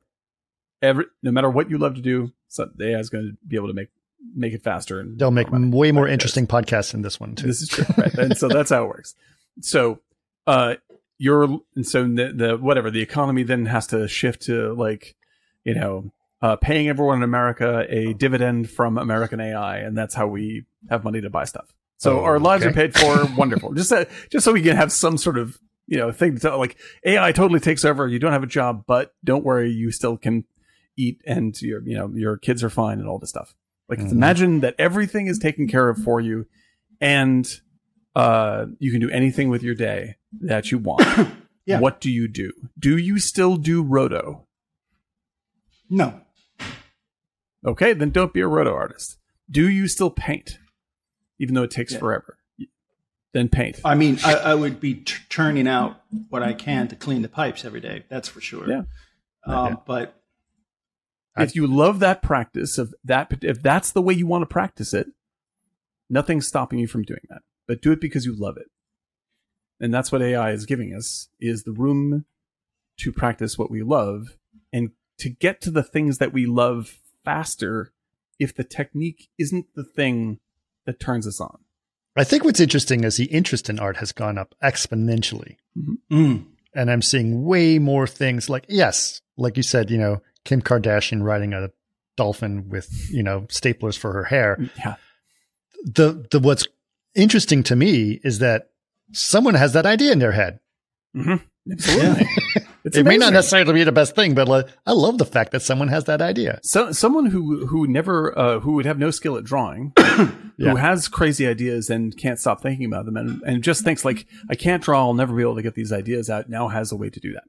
Every no matter what you love to do, so A I is going to be able to make make it faster, and they'll make way more podcasts. interesting podcasts than this one too. This is true, right? And so that's how it works. So, uh, you're and so the, the whatever the economy then has to shift to like, you know. Uh, paying everyone in America a dividend from American A I, and that's how we have money to buy stuff. So oh, our lives okay. are paid for. Wonderful. Just so, just so we can have some sort of, you know, thing to tell, like A I totally takes over. You don't have a job, but don't worry, you still can eat, and your, you know, your kids are fine and all this stuff. Like, mm-hmm. imagine that everything is taken care of for you, and uh, you can do anything with your day that you want. Yeah. What do you do? Do you still do roto? No. Okay, then don't be a roto artist. Do you still paint, even though it takes yeah. forever? Then paint. I mean, I, I would be t- turning out what I can to clean the pipes every day. That's for sure. Yeah. Um, okay. But if you love that practice of that, if that's the way you want to practice it, nothing's stopping you from doing that, but do it because you love it. And that's what A I is giving us, is the room to practice what we love and to get to the things that we love faster. If the technique isn't the thing that turns us on. I think what's interesting is the interest in art has gone up exponentially. Mm-hmm. Mm. And I'm seeing way more things like, yes, like you said, you know, Kim Kardashian riding a dolphin with, you know, staplers for her hair. Yeah. The the what's interesting to me is that someone has that idea in their head. Mm-hmm. Absolutely. Yeah. It's it amazing. May not necessarily be the best thing, but like, I love the fact that someone has that idea. So someone who who never uh, who would have no skill at drawing, yeah. who has crazy ideas and can't stop thinking about them, and, and just thinks like, I can't draw, I'll never be able to get these ideas out. Now has a way to do that.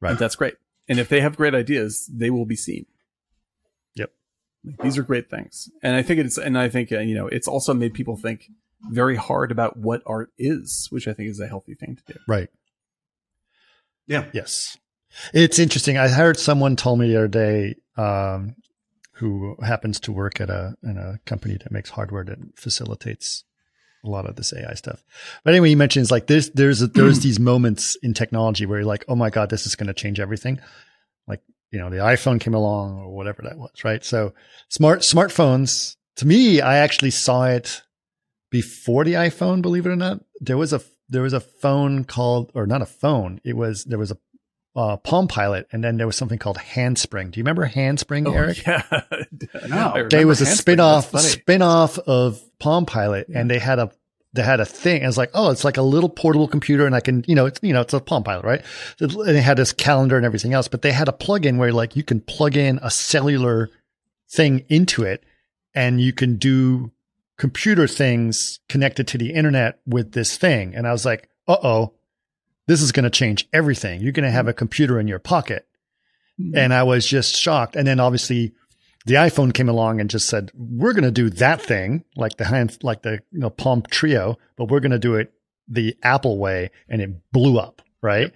Right, and that's great. And if they have great ideas, they will be seen. Yep, like, these are great things. And I think it's and I think uh, you know, it's also made people think very hard about what art is, which I think is a healthy thing to do. Right. Yeah. Yes. It's interesting. I heard someone told me the other day, um, who happens to work at a, in a company that makes hardware that facilitates a lot of this A I stuff. But anyway, you mentioned it's like there's, there's, a, there's these moments in technology where you're like, oh my God, this is going to change everything. Like, you know, the iPhone came along or whatever that was. Right. So smart, smartphones to me, I actually saw it before the iPhone, believe it or not. There was a There was a phone called, or not a phone. It was, there was a uh, Palm Pilot, and then there was something called Handspring. Do you remember Handspring, oh, Eric? Yeah. No. There was a spin-off, spin-off of Palm Pilot, yeah. and they had a, they had a thing. I was like, oh, it's like a little portable computer, and I can, you know, it's, you know, it's a Palm Pilot, right? And they had this calendar and everything else, but they had a plug-in where like you can plug in a cellular thing into it, and you can do computer things connected to the internet with this thing. And I was like, uh-oh, this is going to change everything. You're going to have a computer in your pocket. Mm-hmm. And I was just shocked. And then obviously the iPhone came along and just said, we're going to do that thing, like the hand, like the, you know, Palm Trio, but we're going to do it the Apple way. And it blew up. Right.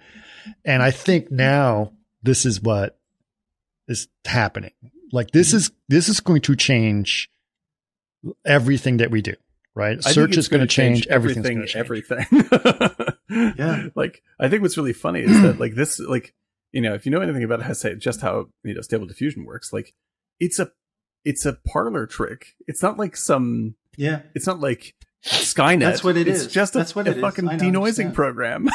And I think now this is what is happening. Like this is, this is going to change everything that we do, right? Search is going to change, change everything. Everything. Yeah. Like, I think what's really funny is that, like, this, like, you know, if you know anything about how, say, just how, you know, Stable Diffusion works, like, it's a, it's a parlor trick. It's not like some, yeah. It's not like Skynet. That's what it it's is. It's just that's a, what it a fucking denoising program.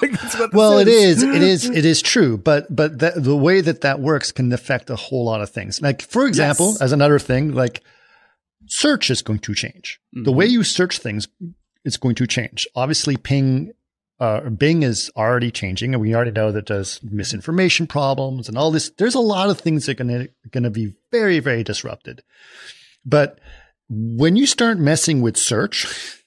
Like, that's what well, it is. It is. It is true, but but that, the way that that works can affect a whole lot of things. Like, for example, yes. as another thing, like. Search is going to change. Mm-hmm. The way you search things is going to change. Obviously, Ping, uh, Bing is already changing, and we already know that there's misinformation problems and all this. There's a lot of things that are going to going to be very, very disrupted. But when you start messing with search,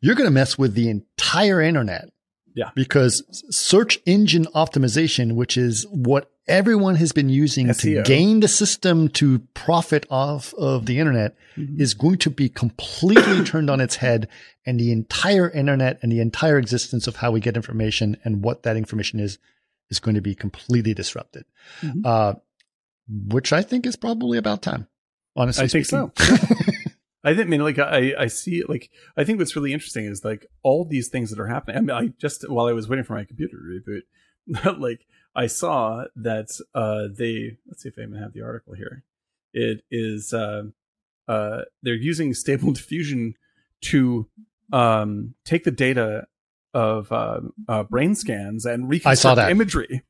you're going to mess with the entire internet. Yeah. Because search engine optimization, which is what everyone has been using S E O to gain the system to profit off of the internet, mm-hmm. is going to be completely turned on its head, and the entire internet and the entire existence of how we get information and what that information is, is going to be completely disrupted, mm-hmm. uh, which I think is probably about time. Honestly, I speaking. think so. I didn't mean like I, I see like I think what's really interesting is like all these things that are happening. I mean, I just while I was waiting for my computer to reboot, like I saw that uh, they let's see if I even have the article here. It is uh, uh, they're using Stable Diffusion to um, take the data of uh, uh, brain scans and reconstruct imagery.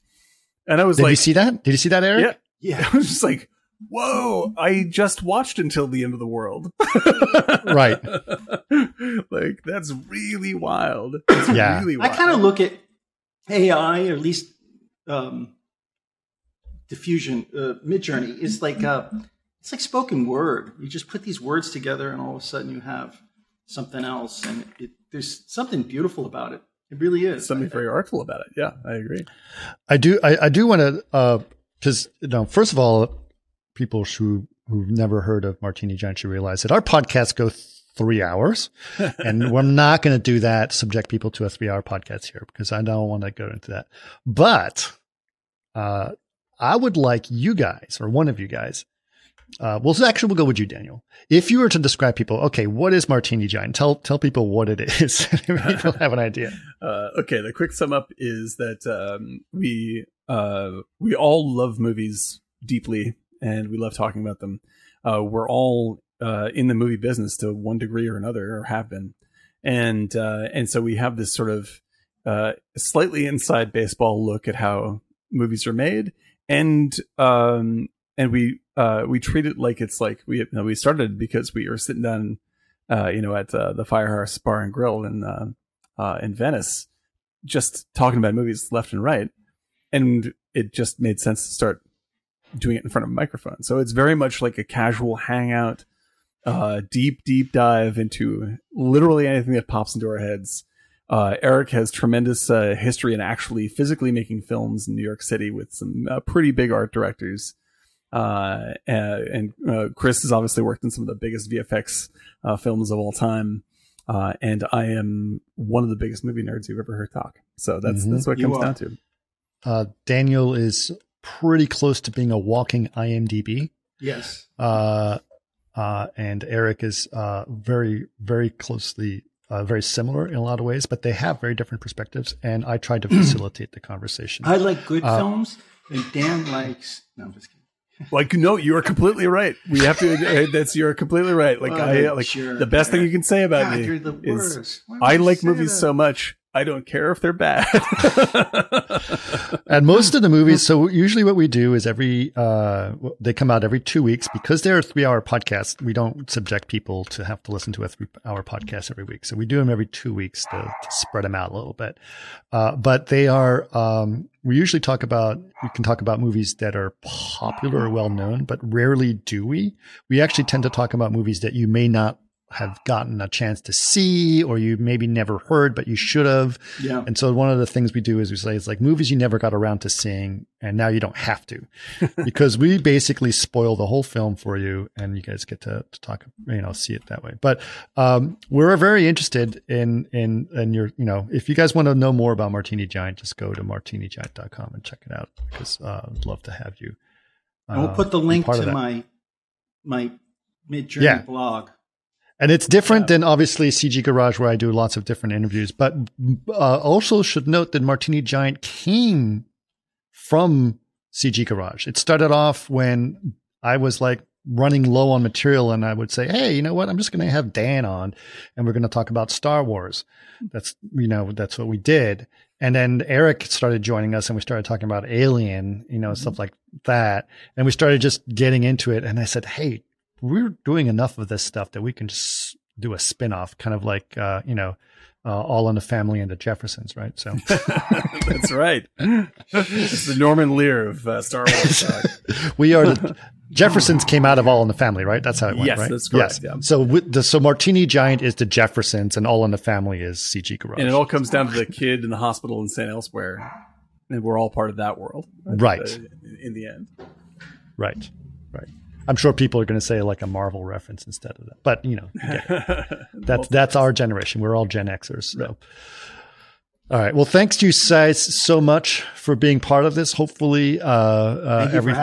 And I was Did like, "Did you see that? Did you see that, Eric?" Yeah, yeah. I was just like. Whoa, I just watched Until the End of the World. Right. Like, that's really wild. That's yeah. really wild. I kind of look at A I, or at least um, diffusion, uh, Midjourney is like a, it's like spoken word. You just put these words together, and all of a sudden you have something else, and it, there's something beautiful about it. It really is. Something I, very artful about it. Yeah, I agree. I do. I, I do want to uh, because you know, first of all, people who who've never heard of Martini Giant should realize that our podcasts go th- three hours, and we're not going to do that. Subject people to a three-hour podcast here because I don't want to go into that. But uh, I would like you guys, or one of you guys. Uh, well, actually, we'll go with you, Daniel. If you were to describe people, okay, what is Martini Giant? Tell tell people what it is. People have an idea. Uh, okay, the quick sum up is that um, we uh, we all love movies deeply, and we love talking about them. Uh, we're all uh, in the movie business to one degree or another, or have been, and uh, and so we have this sort of uh, slightly inside baseball look at how movies are made, and um, and we. Uh, we treat it like it's like we you know, we started because we were sitting down, uh, you know, at uh, the Firehouse Bar and Grill in uh, uh, in Venice, just talking about movies left and right, and it just made sense to start doing it in front of a microphone. So it's very much like a casual hangout, uh, deep deep dive into literally anything that pops into our heads. Uh, Eric has tremendous uh, history in actually physically making films in New York City with some uh, pretty big art directors. Uh, and, uh, Chris has obviously worked in some of the biggest V F X, uh, films of all time. Uh, and I am one of the biggest movie nerds you've ever heard talk. So that's, mm-hmm. that's what it comes down to. Uh, Daniel is pretty close to being a walking I M D B. Yes. Uh, uh, and Eric is, uh, very, very closely, uh, very similar in a lot of ways, but they have very different perspectives. And I tried to facilitate the conversation. I like good uh, films and Dan likes, no, I'm just kidding. Like, no, you are completely right. We have to, that's, you're completely right. Like, well, I, like sure, the best man. thing you can say about God, me is I like movies that? so much. I don't care if they're bad. And most of the movies. So usually what we do is every, uh, they come out every two weeks because they're a three hour podcast. We don't subject people to have to listen to a three hour podcast every week. So we do them every two weeks to, to spread them out a little bit. Uh, but they are, um, we usually talk about, we can talk about movies that are popular or well known, but rarely do we. We actually tend to talk about movies that you may not have gotten a chance to see, or you maybe never heard, but you should have. Yeah. And so one of the things we do is we say it's like movies you never got around to seeing, and now you don't have to, because we basically spoil the whole film for you, and you guys get to, to talk, you know, see it that way. But um, we're very interested in, in, in your, you know, if you guys want to know more about Martini Giant, just go to martini giant dot com and check it out, because uh, I'd love to have you. Uh, I will put the link to my, my Midjourney yeah. blog. And it's different yeah. than obviously C G Garage, where I do lots of different interviews. But uh, also should note that Martini Giant came from C G Garage. It started off when I was like running low on material, and I would say, "Hey, you know what? I'm just going to have Dan on, and we're going to talk about Star Wars." That's you know that's what we did. And then Eric started joining us, and we started talking about Alien, you know, mm-hmm. stuff like that. And we started just getting into it. And I said, "Hey, we're doing enough of this stuff that we can just do a spinoff, kind of like, uh, you know, uh, All in the Family and The Jeffersons," right? So that's right. It's the Norman Lear of uh, Star Wars. We are the Jeffersons came out of All in the Family, right? That's how it went, yes, right? Yes, that's correct. Yes. Yeah. So, with the, so Martini Giant is The Jeffersons, and All in the Family is C G Garage, and it all comes down to the kid in the hospital in Saint Elsewhere, and we're all part of that world, right? right. Uh, in the end, right, right. I'm sure people are going to say like a Marvel reference instead of that, but you know, yeah. that's that's our generation. We're all Gen Xers. So, right. All right. Well, thanks to you guys so much for being part of this. Hopefully, uh, uh, every uh,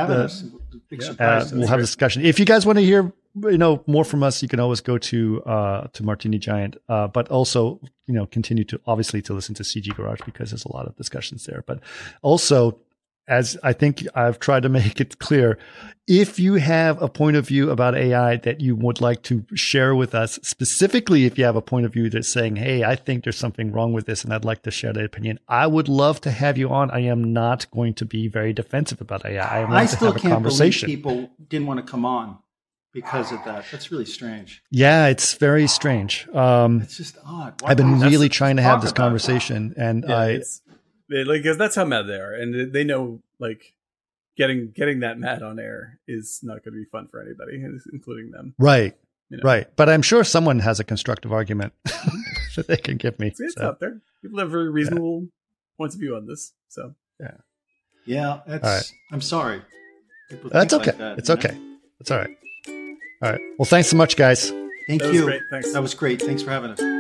uh, we'll have a discussion. If you guys want to hear, you know, more from us, you can always go to uh, to Martini Giant, uh, but also you know continue to obviously to listen to C G Garage because there's a lot of discussions there, but also. As I think I've tried to make it clear, if you have a point of view about A I that you would like to share with us, specifically if you have a point of view that's saying, hey, I think there's something wrong with this and I'd like to share that opinion, I would love to have you on. I am not going to be very defensive about A I. I, am I still to have can't a believe people didn't want to come on because of that. That's really strange. Yeah, it's very strange. Um, it's just odd. Wow. I've been that's really trying to have this conversation, and yeah, I... Like, 'cause that's how mad they are, and they know. Like, getting getting that mad on air is not going to be fun for anybody, including them. Right. You know? Right. But I'm sure someone has a constructive argument that they can give me. It's, it's so. out there. People have very reasonable yeah. points of view on this. So yeah. Yeah. That's, right. I'm sorry. That's okay. Like that, it's okay. Know? It's all right. All right. Well, thanks so much, guys. Thank that you. Was great. Thanks. That was great. Thanks for having us.